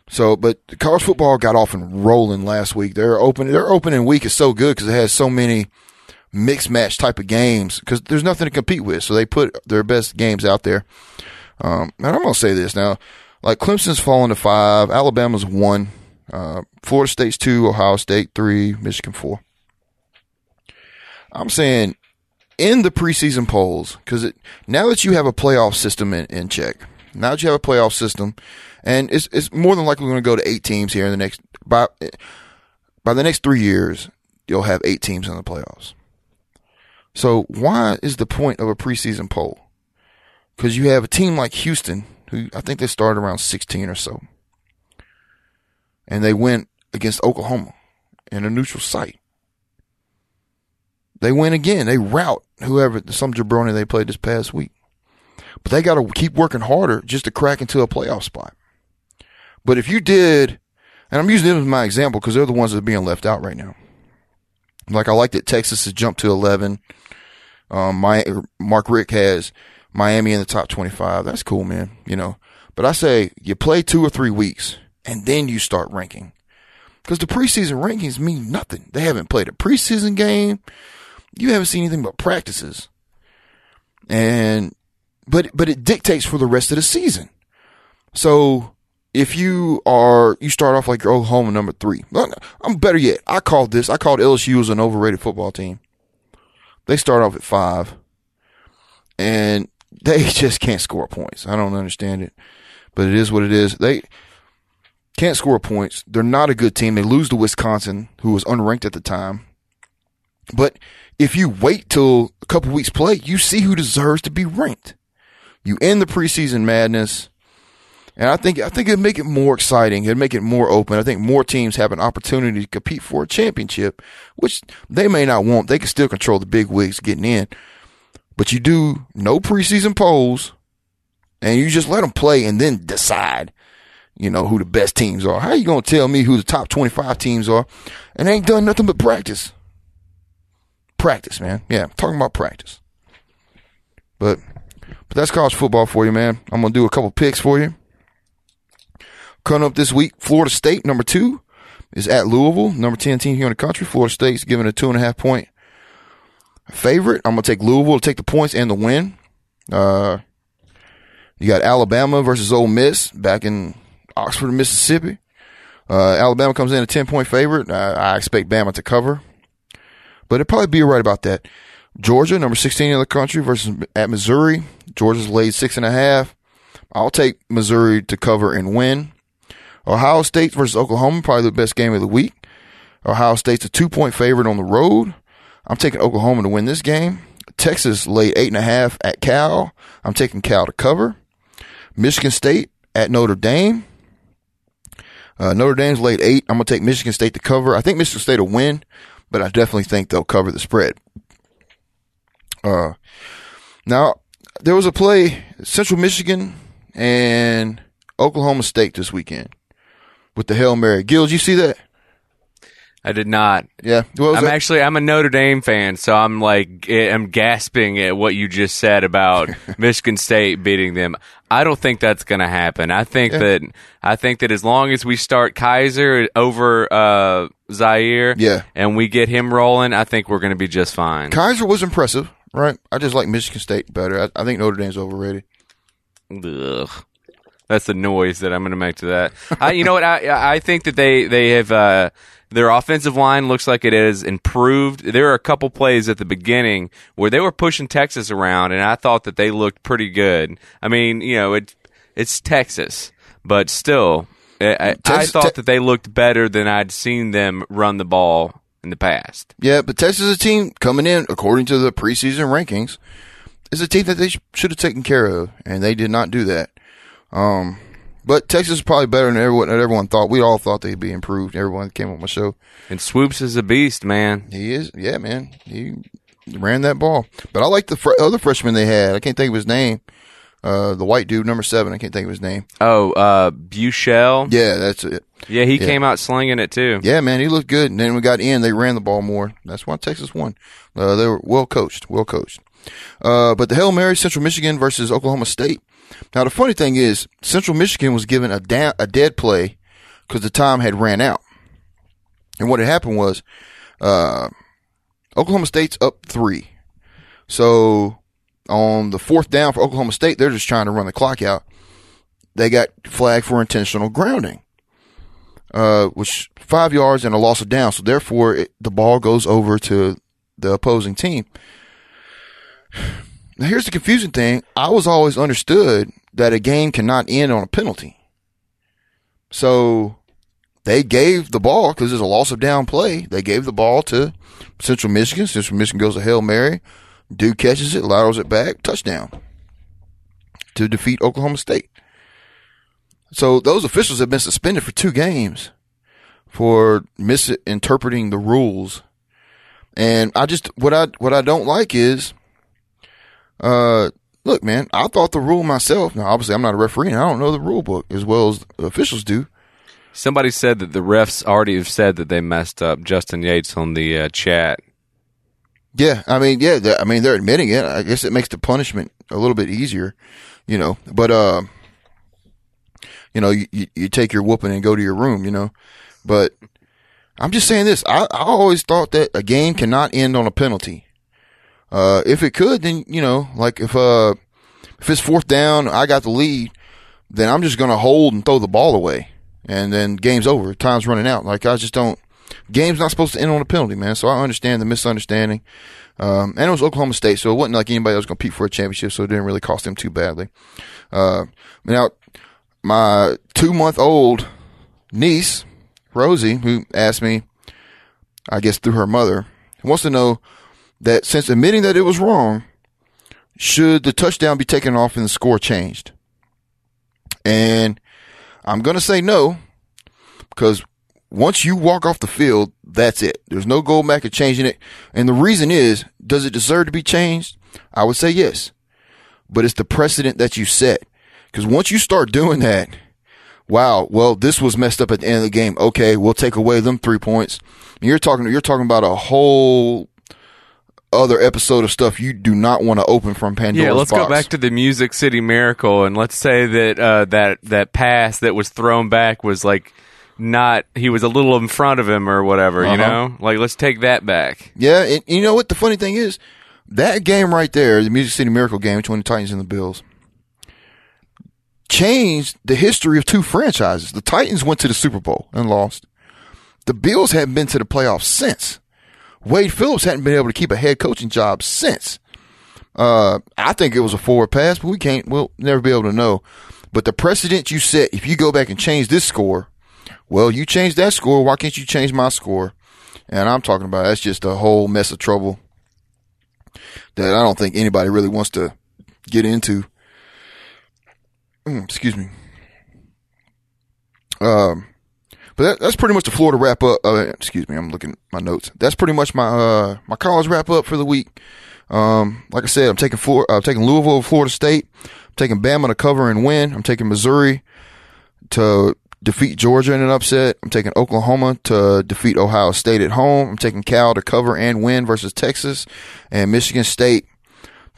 so, but college football got off and rolling last week. Their open, their opening week is so good because it has so many mixed match type of games because there's nothing to compete with. So they put their best games out there. Um, and I'm going to say this now, like Clemson's fallen to five, Alabama's one, uh, Florida State's two, Ohio State three, Michigan four. I'm saying in the preseason polls, because it, now that you have a playoff system in, in check, now that you have a playoff system, and it's, it's more than likely going to go to eight teams here in the next, by, by the next three years, you'll have eight teams in the playoffs. So why is the point of a preseason poll? Because you have a team like Houston, who I think they started around sixteen or so, and they went against Oklahoma in a neutral site. They win again. They rout whoever, some jabroni they played this past week. But they got to keep working harder just to crack into a playoff spot. But if you did, and I'm using them as my example because they're the ones that are being left out right now. Like, I like that Texas has jumped to eleven. Um, my Mark Richt has Miami in the top twenty-five. That's cool, man. You know, but I say you play two or three weeks and then you start ranking because the preseason rankings mean nothing. They haven't played a preseason game. You haven't seen anything but practices. And, but, but it dictates for the rest of the season. So if you are, you start off like your Oklahoma number three. I'm better yet. I called this. I called L S U as an overrated football team. They start off at five, and they just can't score points. I don't understand it, but it is what it is. They can't score points. They're not a good team. They lose to Wisconsin, who was unranked at the time. But if you wait till a couple weeks play, you see who deserves to be ranked. You end the preseason madness. And I think I think it'd make it more exciting. It'd make it more open. I think more teams have an opportunity to compete for a championship, which they may not want. They can still control the big wigs getting in. But you do no preseason polls, and you just let them play and then decide. you know, who the best teams are. How are you going to tell me who the top twenty-five teams are? And they ain't done nothing but practice. Practice, man. Yeah, I'm talking about practice. But but that's college football for you, man. I'm going to do a couple picks for you. Coming up this week, Florida State, number two, is at Louisville, number ten team here in the country. Florida State's giving a two and a half point favorite. I'm going to take Louisville to take the points and the win. Uh, you got Alabama versus Ole Miss back in Oxford, Mississippi. Uh, Alabama comes in a ten point favorite. I, I expect Bama to cover, but it'll probably be right about that. Georgia, number sixteen in the country, versus at Missouri. Georgia's laid six and a half. I'll take Missouri to cover and win. Ohio State versus Oklahoma, probably the best game of the week. Ohio State's a two point favorite on the road. I'm taking Oklahoma to win this game. Texas laid eight and a half at Cal. I'm taking Cal to cover. Michigan State at Notre Dame. Uh, Notre Dame's laid eight. I'm going to take Michigan State to cover. I think Michigan State will win, but I definitely think they'll cover the spread. Uh, now, there was a play, Central Michigan and Oklahoma State this weekend with the Hail Mary. Gil, did you see that? I did not. Yeah. What was I'm that? actually, I'm a Notre Dame fan, so I'm like, I'm gasping at what you just said about Michigan State beating them. I don't think that's going to happen. I think yeah. that, I think that as long as we start Kaiser over, uh, Zaire yeah. and we get him rolling, I think we're going to be just fine. Kaiser was impressive, right? I just like Michigan State better. I, I think Notre Dame's overrated. Ugh. That's the noise that I'm going to make to that. I, you know what? I I think that they, they have, uh, their offensive line looks like it has improved. There are a couple plays at the beginning where they were pushing Texas around, and I thought that they looked pretty good. I mean, you know, it, it's Texas, but still, I, Texas, I thought te- that they looked better than I'd seen them run the ball in the past. Yeah, but Texas is a team coming in, according to the preseason rankings, is a team that they sh- should have taken care of, and they did not do that. Um, but Texas is probably better than everyone, than everyone thought. We all thought they'd be improved. Everyone came on my show. And Swoops is a beast, man. He is. Yeah, man. He ran that ball. But I like the fr- other freshman they had. I can't think of his name. Uh, the white dude, number seven. I can't think of his name. Oh, uh, Buchel. Yeah, that's it. Yeah, he yeah. came out slinging it too. Yeah, man. He looked good. And then we got in. They ran the ball more. That's why Texas won. Uh, they were well coached. Well coached. Uh, but the Hail Mary, Central Michigan versus Oklahoma State. Now, the funny thing is, Central Michigan was given a, da- a dead play because the time had ran out. And what had happened was uh, Oklahoma State's up three. So on the fourth down for Oklahoma State, they're just trying to run the clock out. They got flagged for intentional grounding, uh, which five yards and a loss of down. So therefore, it, the ball goes over to the opposing team. Now, here's the confusing thing. I was always understood that a game cannot end on a penalty. So they gave the ball, because there's a loss of down play, they gave the ball to Central Michigan. Central Michigan goes to Hail Mary. Dude catches it, laterals it back, touchdown to defeat Oklahoma State. So those officials have been suspended for two games for misinterpreting the rules. And I just, what I, what I don't like is, Uh, look, man, I thought the rule myself. Now, obviously, I'm not a referee, and I don't know the rule book as well as the officials do. Somebody said that the refs already have said that they messed up. Justin Yates on the uh, chat. Yeah, I mean, yeah, the, I mean, they're admitting it. I guess it makes the punishment a little bit easier, you know. But uh, you know, you, you, you take your whooping and go to your room, you know. But I'm just saying this. I, I always thought that a game cannot end on a penalty. Uh, if it could, then, you know, like if, uh, if it's fourth down, I got the lead, then I'm just going to hold and throw the ball away. And then game's over. Time's running out. Like, I just don't, game's not supposed to end on a penalty, man. So I understand the misunderstanding. Um, and it was Oklahoma State, so it wasn't like anybody was going to peep for a championship. So it didn't really cost them too badly. Uh, now my two month old niece, Rosie, who asked me, I guess through her mother, wants to know, that since admitting that it was wrong, should the touchdown be taken off and the score changed? And I'm going to say no, because once you walk off the field, that's it. There's no going back and changing it. And the reason is, does it deserve to be changed? I would say yes, but it's the precedent that you set. Because once you start doing that, wow, well, this was messed up at the end of the game. Okay, we'll take away them three points. And you're talking, you're talking about a whole other episode of stuff you do not want to open from Pandora's box. Yeah, let's box. go back to the Music City Miracle, and let's say that uh, that that pass that was thrown back was like not he was a little in front of him or whatever. Uh-huh. You know, like let's take that back. Yeah, and you know what? The funny thing is that game right there, the Music City Miracle game between the Titans and the Bills, changed the history of two franchises. The Titans went to the Super Bowl and lost. The Bills hadn't been to the playoffs since. Wade Phillips hadn't been able to keep a head coaching job since. Uh, I think it was a forward pass, but we can't, we'll never be able to know. But the precedent you set, if you go back and change this score, well, you changed that score. Why can't you change my score? And I'm talking about that's just a whole mess of trouble that I don't think anybody really wants to get into. Mm, excuse me. Um, But that, that's pretty much the Florida wrap up. Uh, excuse me, I'm looking at my notes. That's pretty much my uh, my college wrap up for the week. Um, like I said, I'm taking Flor- I'm taking Louisville over Florida State. I'm taking Bama to cover and win. I'm taking Missouri to defeat Georgia in an upset. I'm taking Oklahoma to defeat Ohio State at home. I'm taking Cal to cover and win versus Texas, and Michigan State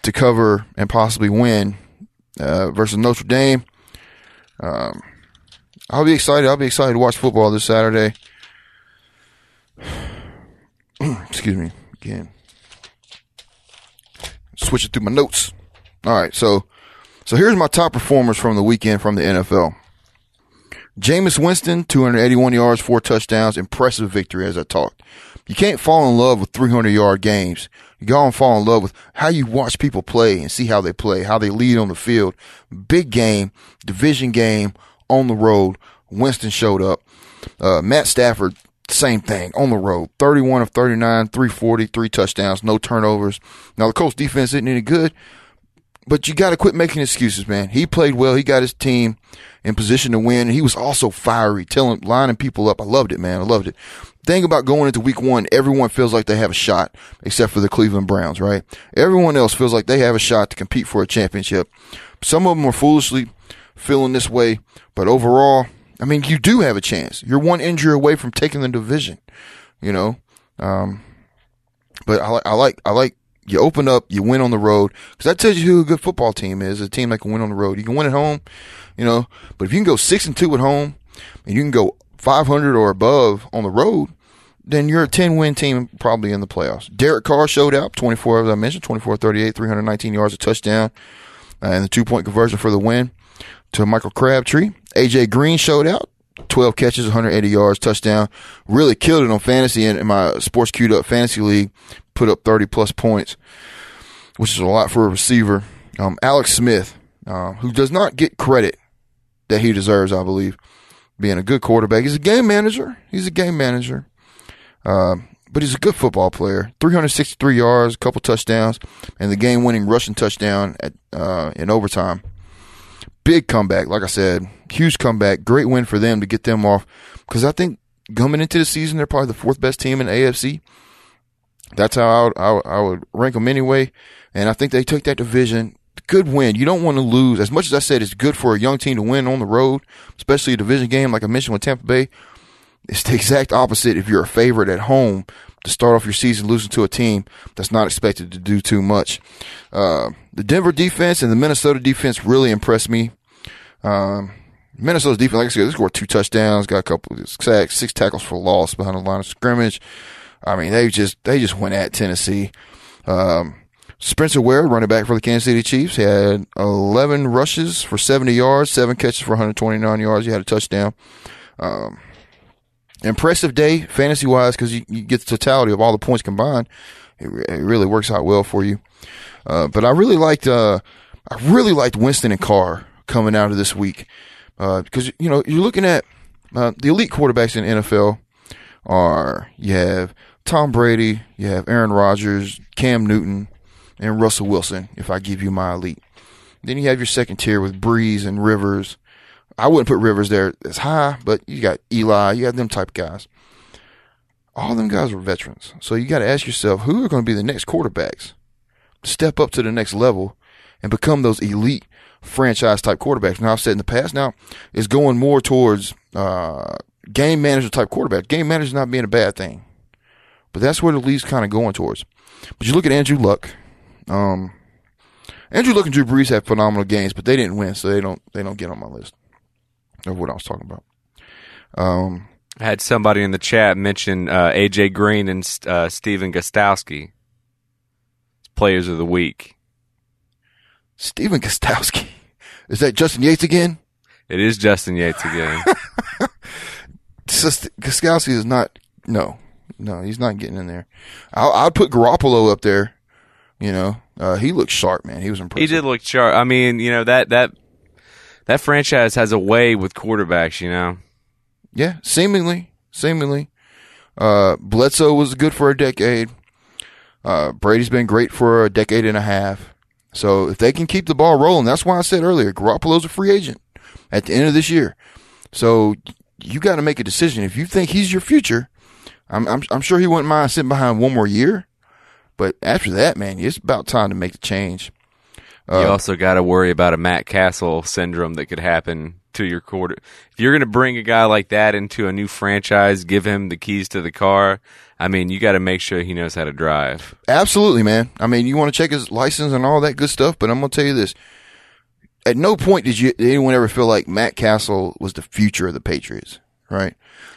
to cover and possibly win uh, versus Notre Dame. Um. I'll be excited. I'll be excited to watch football this Saturday. Excuse me again. Switching through my notes. All right, so so here's my top performers from the weekend from the N F L. Jameis Winston, two hundred eighty-one yards, four touchdowns, impressive victory. As I talked, you can't fall in love with three hundred yard games. You gotta fall in love with how you watch people play and see how they play, how they lead on the field. Big game, division game. On the road, Winston showed up. Uh, Matt Stafford, same thing. On the road, thirty-one of thirty-nine, three forty, three touchdowns, no turnovers. Now, the Colts defense isn't any good, but you got to quit making excuses, man. He played well. He got his team in position to win. And he was also fiery, telling, lining people up. I loved it, man. I loved it. Thing about going into week one, everyone feels like they have a shot, except for the Cleveland Browns, right? Everyone else feels like they have a shot to compete for a championship. Some of them are foolishly feeling this way, but overall, I mean, you do have a chance. You're one injury away from taking the division, you know. Um, but I, I like, I like you open up, you win on the road, because that tells you who a good football team is. A team that can win on the road. You can win at home, you know. But if you can go six and two at home, and you can go five hundred or above on the road, then you're a ten-win team, probably in the playoffs. Derek Carr showed out, twenty-four as I mentioned, twenty-four thirty-eight, three nineteen yards, a touchdown, uh, and the two-point conversion for the win. To Michael Crabtree. A J. Green showed out. twelve catches, one hundred eighty yards, touchdown. Really killed it on fantasy in, in my Sports Queued Up Fantasy League. Put up thirty-plus points, which is a lot for a receiver. Um, Alex Smith, uh, who does not get credit that he deserves, I believe, being a good quarterback. He's a game manager. He's a game manager. Um, but he's a good football player. three sixty-three yards, a couple touchdowns, and the game-winning rushing touchdown at, uh, in overtime. Big comeback, like I said, huge comeback. Great win for them to get them off, because I think coming into the season, they're probably the fourth best team in the A F C. That's how I would, I would, I would rank them anyway, and I think they took that division. Good win. You don't want to lose. As much as I said it's good for a young team to win on the road, especially a division game like I mentioned with Tampa Bay, it's the exact opposite if you're a favorite at home to start off your season losing to a team that's not expected to do too much. Uh, the Denver defense and the Minnesota defense really impressed me. Um, Minnesota's defense, like I said, they scored two touchdowns, got a couple of sacks, six tackles for loss behind the line of scrimmage. I mean, they just, they just went at Tennessee. Um, Spencer Ware, running back for the Kansas City Chiefs, had eleven rushes for seventy yards, seven catches for one twenty-nine yards. He had a touchdown. Um, Impressive day, fantasy-wise, because you, you get the totality of all the points combined. It, it really works out well for you. Uh, but I really liked, uh, I really liked Winston and Carr coming out of this week, uh, because you know you're looking at uh, the elite quarterbacks in the N F L. Are you have Tom Brady, you have Aaron Rodgers, Cam Newton, and Russell Wilson. If I give you my elite, then you have your second tier with Brees and Rivers. I wouldn't put Rivers there as high, but you got Eli, you got them type of guys. All them guys were veterans. So you got to ask yourself, who are going to be the next quarterbacks to step up to the next level and become those elite franchise-type quarterbacks. Now, I've said in the past, now it's going more towards uh, game manager-type quarterbacks. Game manager not being a bad thing, but that's where the league's kind of going towards. But you look at Andrew Luck. Um, Andrew Luck and Drew Brees had phenomenal games, but they didn't win, so they don't they don't get on my list of what I was talking about. Um, I had somebody in the chat mention uh, A J. Green and uh, Steven Gostowski. Players of the week. Steven Gostowski. Is that Justin Yates again? It is Justin Yates again. Gostowski is not, no, no, he's not getting in there. I'll, I'll put Garoppolo up there. You know, uh, he looked sharp, man. He was impressive. He did look sharp. I mean, you know, that, that, that franchise has a way with quarterbacks, you know? Yeah, seemingly, seemingly. Uh, Bledsoe was good for a decade. Uh, Brady's been great for a decade and a half. So if they can keep the ball rolling, that's why I said earlier, Garoppolo's a free agent at the end of this year. So you got to make a decision. If you think he's your future, I'm, I'm, I'm sure he wouldn't mind sitting behind one more year. But after that, man, it's about time to make the change. Uh, you also got to worry about a Matt Cassel syndrome that could happen to your quarter. If you're going to bring a guy like that into a new franchise, give him the keys to the car. I mean, you got to make sure he knows how to drive. Absolutely, man. I mean, you want to check his license and all that good stuff, but I'm going to tell you this. At no point did you did anyone ever feel like Matt Cassel was the future of the Patriots, right?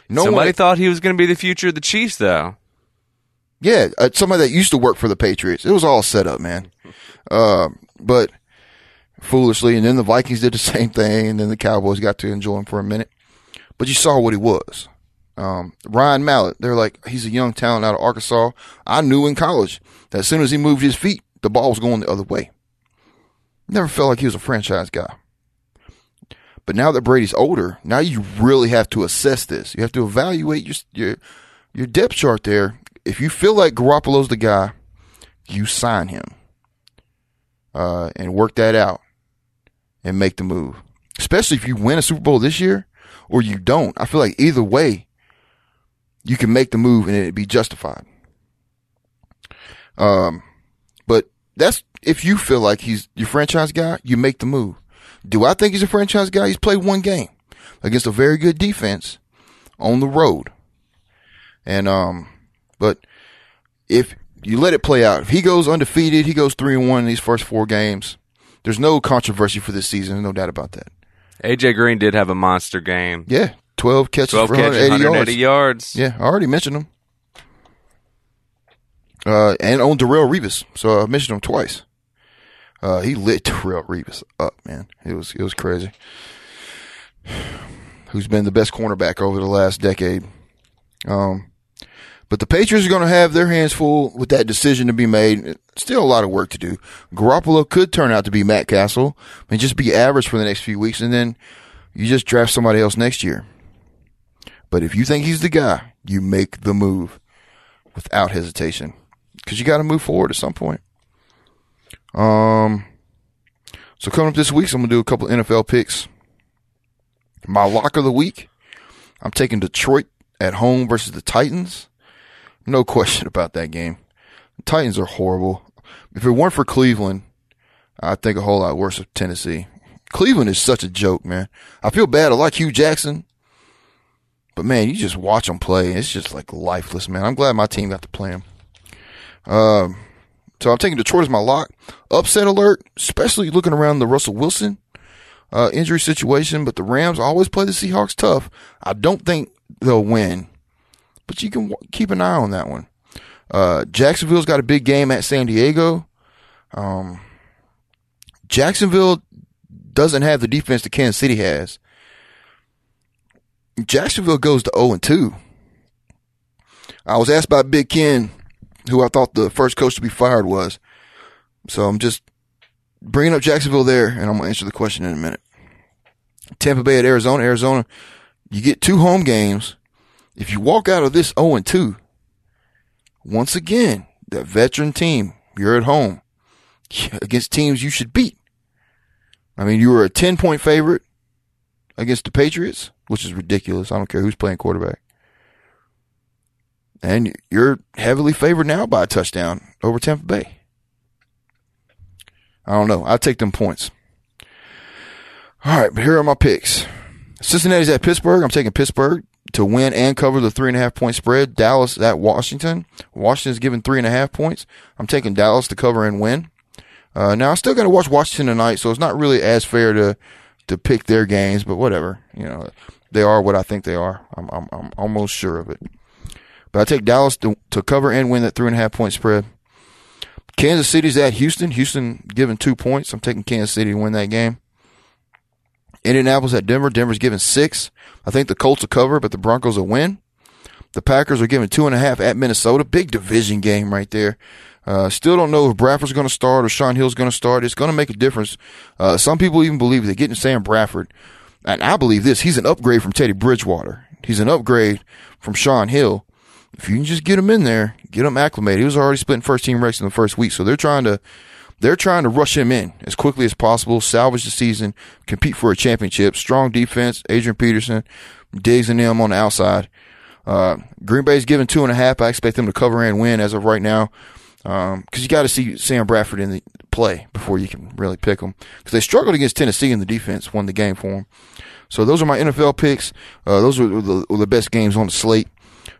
No Somebody one, thought he was going to be the future of the Chiefs, though. Yeah, uh, somebody that used to work for the Patriots. It was all set up, man. Uh, but foolishly, and then the Vikings did the same thing, and then the Cowboys got to enjoy him for a minute. But you saw what he was. Um, Ryan Mallett, they're like, he's a young talent out of Arkansas. I knew in college that as soon as he moved his feet, the ball was going the other way. Never felt like he was a franchise guy. But now that Brady's older, now you really have to assess this. You have to evaluate your your, your depth chart there. If you feel like Garoppolo's the guy, you sign him uh, and work that out and make the move. Especially if you win a Super Bowl this year or you don't. I feel like either way, you can make the move and it'd be justified. Um, but that's if you feel like he's your franchise guy, you make the move. Do I think he's a franchise guy? He's played one game against a very good defense on the road. And, um, but if you let it play out, if he goes undefeated, he goes three and one in these first four games, there's no controversy for this season. There's no doubt about that. A J Green did have a monster game. Yeah. twelve catches twelve for catches, one hundred eighty, one hundred eighty yards. yards. Yeah, I already mentioned him. Uh, and on Darrelle Revis, so I mentioned him twice. Uh, he lit Darrelle Revis up, man. It was it was crazy. Who's been the best cornerback over the last decade. Um, but the Patriots are going to have their hands full with that decision to be made. Still a lot of work to do. Garoppolo could turn out to be Matt Cassel and just be average for the next few weeks, and then you just draft somebody else next year. But if you think he's the guy, you make the move without hesitation because you got to move forward at some point. Um, so coming up this week, I'm going to do a couple N F L picks. My lock of the week, I'm taking Detroit at home versus the Titans. No question about that game. The Titans are horrible. If it weren't for Cleveland, I'd think a whole lot worse of Tennessee. Cleveland is such a joke, man. I feel bad. I like Hugh Jackson. But, man, you just watch them play. It's just, like, lifeless, man. I'm glad my team got to play them. Um, so I'm taking Detroit as my lock. Upset alert, especially looking around the Russell Wilson uh, injury situation. But the Rams always play the Seahawks tough. I don't think they'll win. But you can w- keep an eye on that one. Uh, Jacksonville's got a big game at San Diego. Um, Jacksonville doesn't have the defense that Kansas City has. Jacksonville goes to oh and two. I was asked by Big Ken, who I thought the first coach to be fired was. So I'm just bringing up Jacksonville there, and I'm going to answer the question in a minute. Tampa Bay at Arizona. Arizona, you get two home games. If you walk out of this oh and two, once again, that veteran team, you're at home against teams you should beat. I mean, you were a ten-point favorite against the Patriots, which is ridiculous. I don't care who's playing quarterback. And you're heavily favored now by a touchdown over Tampa Bay. I don't know. I'll take them points. All right, but here are my picks. Cincinnati's at Pittsburgh. I'm taking Pittsburgh to win and cover the three and a half point spread. Dallas at Washington. Washington's given three and a half points. I'm taking Dallas to cover and win. Uh, now I'm still going to watch Washington tonight, so it's not really as fair to, to pick their games, but whatever. You know, they are what I think they are. I'm, I'm, I'm almost sure of it. But I take Dallas to, to cover and win that three and a half point spread. Kansas City's at Houston. Houston given two points. I'm taking Kansas City to win that game. Indianapolis at Denver. Denver's given six. I think the Colts will cover, but the Broncos will win. The Packers are given two and a half at Minnesota. Big division game right there. Uh, still don't know if Bradford's going to start or Sean Hill's going to start. It's going to make a difference. Uh, some people even believe they're getting Sam Bradford. And I believe this. He's an upgrade from Teddy Bridgewater. He's an upgrade from Sean Hill. If you can just get him in there, get him acclimated. He was already splitting first team reps in the first week. So they're trying to, they're trying to rush him in as quickly as possible, salvage the season, compete for a championship. Strong defense, Adrian Peterson, Diggs and them on the outside. Uh, Green Bay's given two and a half. I expect them to cover and win as of right now. Um, cause you got to see Sam Bradford in the play before you can really pick them. Cause they struggled against Tennessee and the defense won the game for them. So those are my N F L picks. Uh, those were the, were the best games on the slate.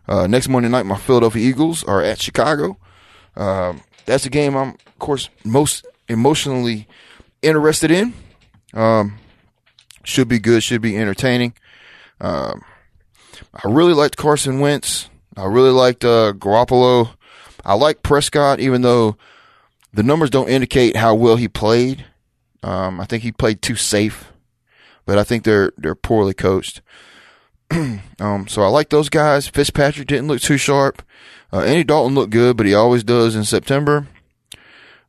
Uh, next Monday night, my Philadelphia Eagles are at Chicago. Um, that's the game I'm, of course, most emotionally interested in. Um, should be good, should be entertaining. Um, I really liked Carson Wentz. I really liked, uh, Garoppolo. I like Prescott, even though the numbers don't indicate how well he played. Um, I think he played too safe, but I think they're, they're poorly coached. um, so I like those guys. Fitzpatrick didn't look too sharp. Uh, Andy Dalton looked good, but he always does in September.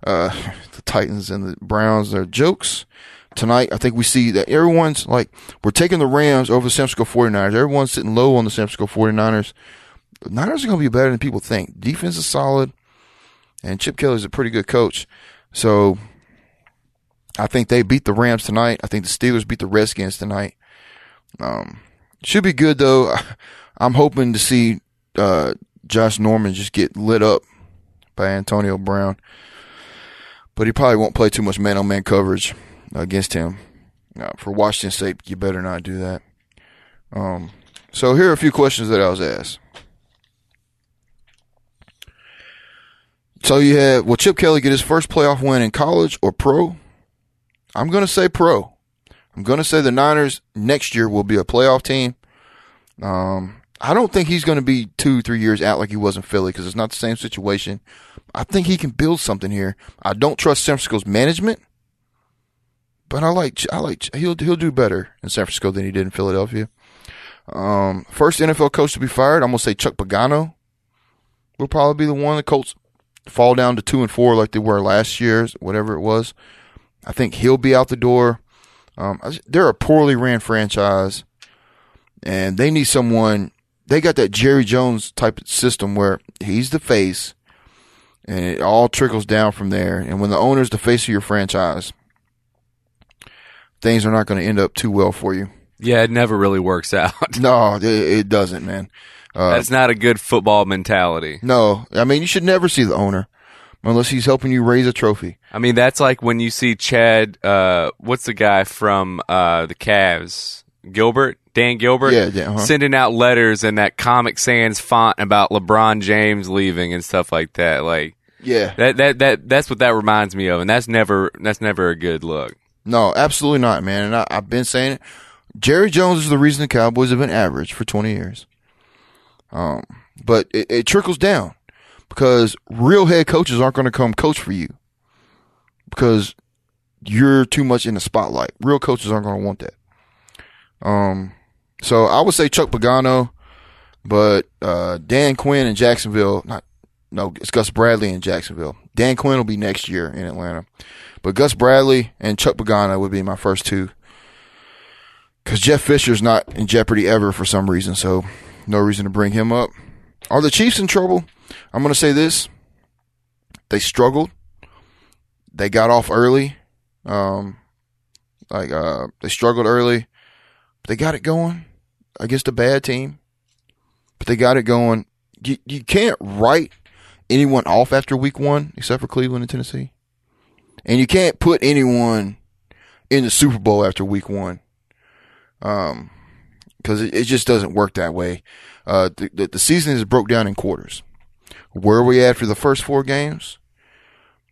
Uh, the Titans and the Browns are jokes. Tonight, I think we see that everyone's like, we're taking the Rams over the San Francisco 49ers. Everyone's sitting low on the San Francisco 49ers. The Niners are going to be better than people think. Defense is solid, and Chip Kelly's a pretty good coach. So I think they beat the Rams tonight. I think the Steelers beat the Redskins tonight. Um, Should be good, though. I'm hoping to see uh, Josh Norman just get lit up by Antonio Brown. But he probably won't play too much man-on-man coverage against him. Uh, for Washington's sake, you better not do that. Um, so here are a few questions that I was asked. So you have, will Chip Kelly get his first playoff win in college or pro? I'm going to say pro. I'm going to say the Niners next year will be a playoff team. Um, I don't think he's going to be two, three years out like he was in Philly because it's not the same situation. I think he can build something here. I don't trust San Francisco's management, but I like, I like, he'll, he'll do better in San Francisco than he did in Philadelphia. Um, first N F L coach to be fired, I'm going to say Chuck Pagano will probably be the one. The Colts fall down to two and four like they were last year, whatever it was. I think he'll be out the door. Um, they're a poorly ran franchise, and they need someone. They got that Jerry Jones type of system where he's the face, and it all trickles down from there. And when the owner's the face of your franchise, things are not going to end up too well for you. Yeah, it never really works out. No, it, it doesn't, man. Uh, That's not a good football mentality. No, I mean, you should never see the owner. Unless he's helping you raise a trophy. I mean, that's like when you see Chad, uh, what's the guy from uh, the Cavs? Gilbert? Dan Gilbert? Yeah, yeah. Uh-huh. Sending out letters in that Comic Sans font about LeBron James leaving and stuff like that. Like, yeah. That, that, that, that's what that reminds me of, and that's never, that's never a good look. No, absolutely not, man. And I, I've been saying it. Jerry Jones is the reason the Cowboys have been average for twenty years. Um, but it, it trickles down. Because real head coaches aren't going to come coach for you because you're too much in the spotlight. Real coaches aren't going to want that. Um, so I would say Chuck Pagano, but uh, Dan Quinn in Jacksonville. Not no, it's Gus Bradley in Jacksonville. Dan Quinn will be next year in Atlanta, but Gus Bradley and Chuck Pagano would be my first two. Because Jeff Fisher's not in jeopardy ever for some reason, so no reason to bring him up. Are the Chiefs in trouble? I'm going to say this. They struggled. They got off early. Um, like, uh, they struggled early. But they got it going against a bad team. But they got it going. You, you can't write anyone off after week one, except for Cleveland and Tennessee. And you can't put anyone in the Super Bowl after week one. Um, cause it, it just doesn't work that way. Uh, the, the, the season is broke down in quarters. Where are we at for the first four games?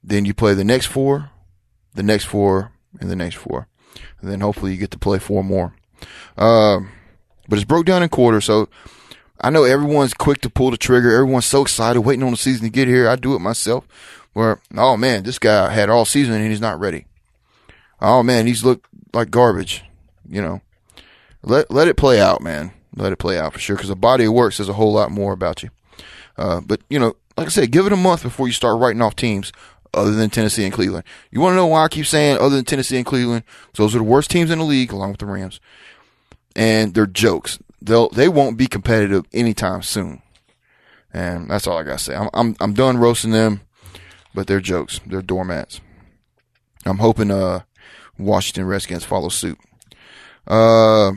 Then you play the next four, the next four, and the next four. And then hopefully you get to play four more. Um, but it's broke down in quarters. So I know everyone's quick to pull the trigger. Everyone's so excited waiting on the season to get here. I do it myself where, oh man, this guy had all season and he's not ready. Oh man, he's looked like garbage. You know, let, let it play out, man. Let it play out for sure. Cause a body of work says a whole lot more about you. Uh, but you know, like I said, give it a month before you start writing off teams other than Tennessee and Cleveland. You want to know why I keep saying other than Tennessee and Cleveland? Cause those are the worst teams in the league along with the Rams, and they're jokes. They'll, they won't be competitive anytime soon. And that's all I gotta say. I'm, I'm, I'm done roasting them, but they're jokes. They're doormats. I'm hoping, uh, Washington Redskins follow suit. Uh,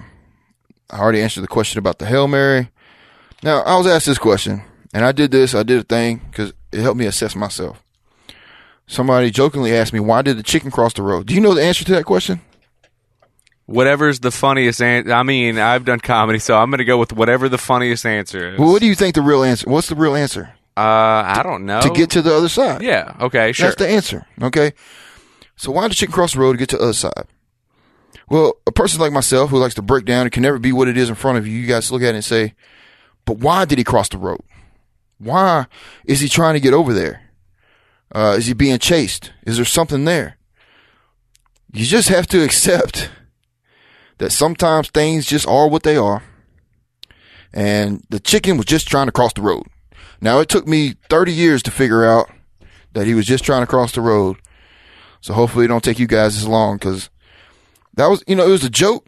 I already answered the question about the Hail Mary. Now, I was asked this question, and I did this. I did a thing because it helped me assess myself. Somebody jokingly asked me, why did the chicken cross the road? Do you know the answer to that question? Whatever's the funniest answer. I mean, I've done comedy, so I'm going to go with whatever the funniest answer is. Well, what do you think the real answer? What's the real answer? Uh, I don't know. To get to the other side. Yeah, okay, sure. That's the answer, okay? So why did the chicken cross the road to get to the other side? Well, a person like myself who likes to break down, it can never be what it is in front of you. You guys look at it and say, but why did he cross the road? Why is he trying to get over there? Uh, is he being chased? Is there something there? You just have to accept that sometimes things just are what they are. And the chicken was just trying to cross the road. Now, it took me thirty years to figure out that he was just trying to cross the road. So hopefully it don't take you guys as long, because that was, you know, it was a joke,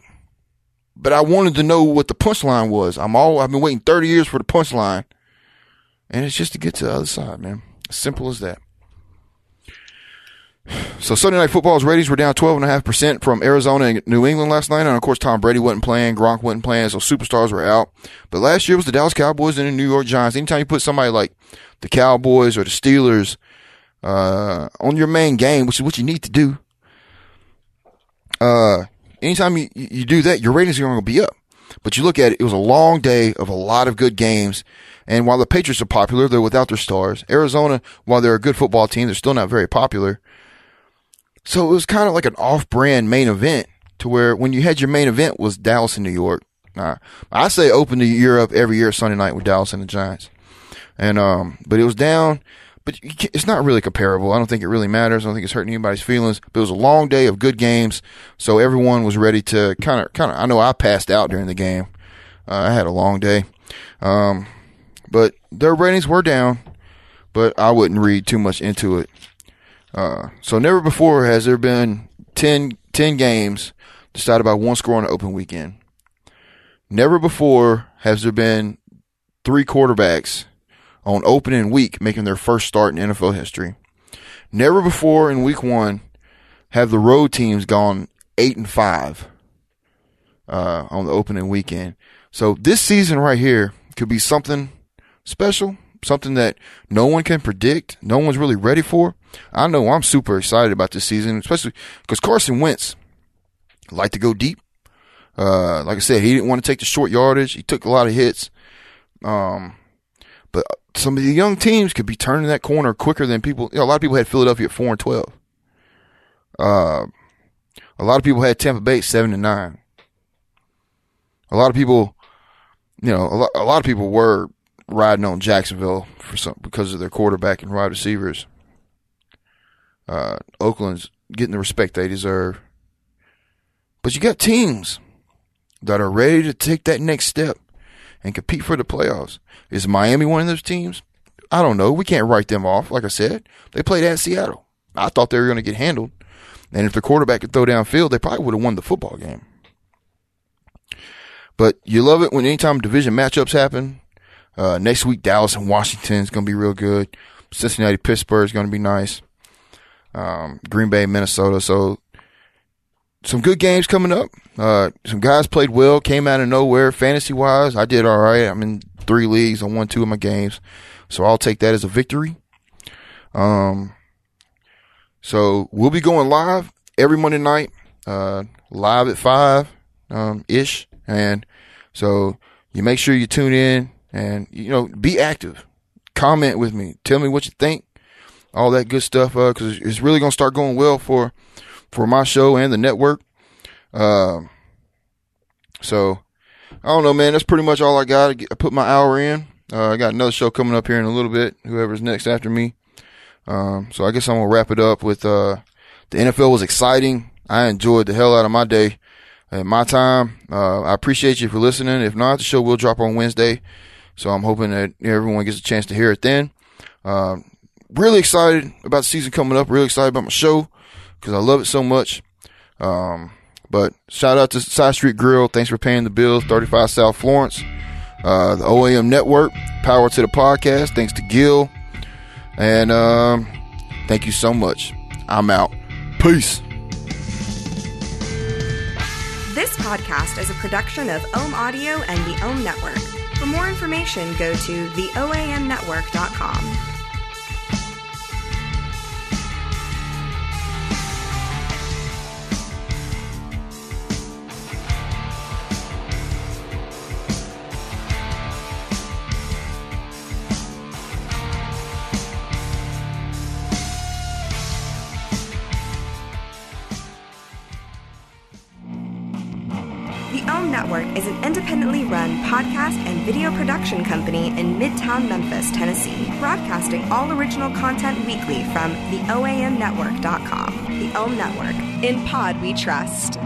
but I wanted to know what the punchline was. I'm all, I've been waiting thirty years for the punchline, and it's just to get to the other side, man. As simple as that. So Sunday Night Football's ratings were down twelve point five percent from Arizona and New England last night, and of course Tom Brady wasn't playing, Gronk wasn't playing, so superstars were out. But last year it was the Dallas Cowboys and the New York Giants. Anytime you put somebody like the Cowboys or the Steelers Uh, on your main game, which is what you need to do. Uh, anytime you, you do that, your ratings are going to be up. But you look at it, it was a long day of a lot of good games. And while the Patriots are popular, they're without their stars. Arizona, while they're a good football team, they're still not very popular. So it was kind of like an off-brand main event to where when you had your main event was Dallas and New York. Nah, I say open the year up every year Sunday night with Dallas and the Giants. And, um, but it was down. But it's not really comparable. I don't think it really matters. I don't think it's hurting anybody's feelings. But it was a long day of good games, so everyone was ready to kind of, kind of. I know I passed out during the game. Uh, I had a long day, um, but their ratings were down. But I wouldn't read too much into it. Uh, so never before has there been ten, ten games decided by one score on an open weekend. Never before has there been three quarterbacks on opening week, making their first start in N F L history. Never before in week one have the road teams gone eight and five uh, on the opening weekend. So this season right here could be something special, something that no one can predict, no one's really ready for. I know I'm super excited about this season, especially because Carson Wentz liked to go deep. Uh, like I said, he didn't want to take the short yardage. He took a lot of hits. Um, but some of the young teams could be turning that corner quicker than people. You know, a lot of people had Philadelphia at four and twelve. Uh, a lot of people had Tampa Bay at seven and nine. A lot of people, you know, a lot, a lot of people were riding on Jacksonville for some because of their quarterback and wide receivers. Uh, Oakland's getting the respect they deserve, but you got teams that are ready to take that next step and compete for the playoffs. Is Miami one of those teams? I don't know. We can't write them off. Like I said, they played at Seattle. I thought they were going to get handled. And if the quarterback could throw downfield, they probably would have won the football game. But you love it when anytime division matchups happen. Uh, next week, Dallas and Washington is going to be real good. Cincinnati, Pittsburgh is going to be nice. Um, Green Bay, Minnesota. So some good games coming up. Uh, some guys played well, came out of nowhere. Fantasy-wise, I did all right. I'm in three leagues. I won two of my games. So I'll take that as a victory. Um, so we'll be going live every Monday night uh, live at five, um, ish. And so you make sure you tune in and, you know, be active. Comment with me. Tell me what you think. All that good stuff. Uh, cause it's really going to start going well for, for my show and the network. Um, so I don't know, man. That's pretty much all I got. I put my hour in. Uh, I got another show coming up here in a little bit, whoever's next after me. Um, so I guess I'm going to wrap it up with, uh, the N F L was exciting. I enjoyed the hell out of my day and my time. Uh, I appreciate you for listening. If not, the show will drop on Wednesday. So I'm hoping that everyone gets a chance to hear it then. Um, really excited about the season coming up. Really excited about my show because I love it so much. Um, but shout out to Side Street Grill. Thanks for paying the bills. thirty-five South Florence. Uh, the O A M Network. Power to the podcast. Thanks to Gil. And, um, thank you so much. I'm out. Peace. This podcast is a production of O A M Audio and the O A M Network. For more information, go to the O A M network dot com. Network is an independently run podcast and video production company in Midtown Memphis, Tennessee, broadcasting all original content weekly from the O A M network dot com. The O A M Network. In pod we trust.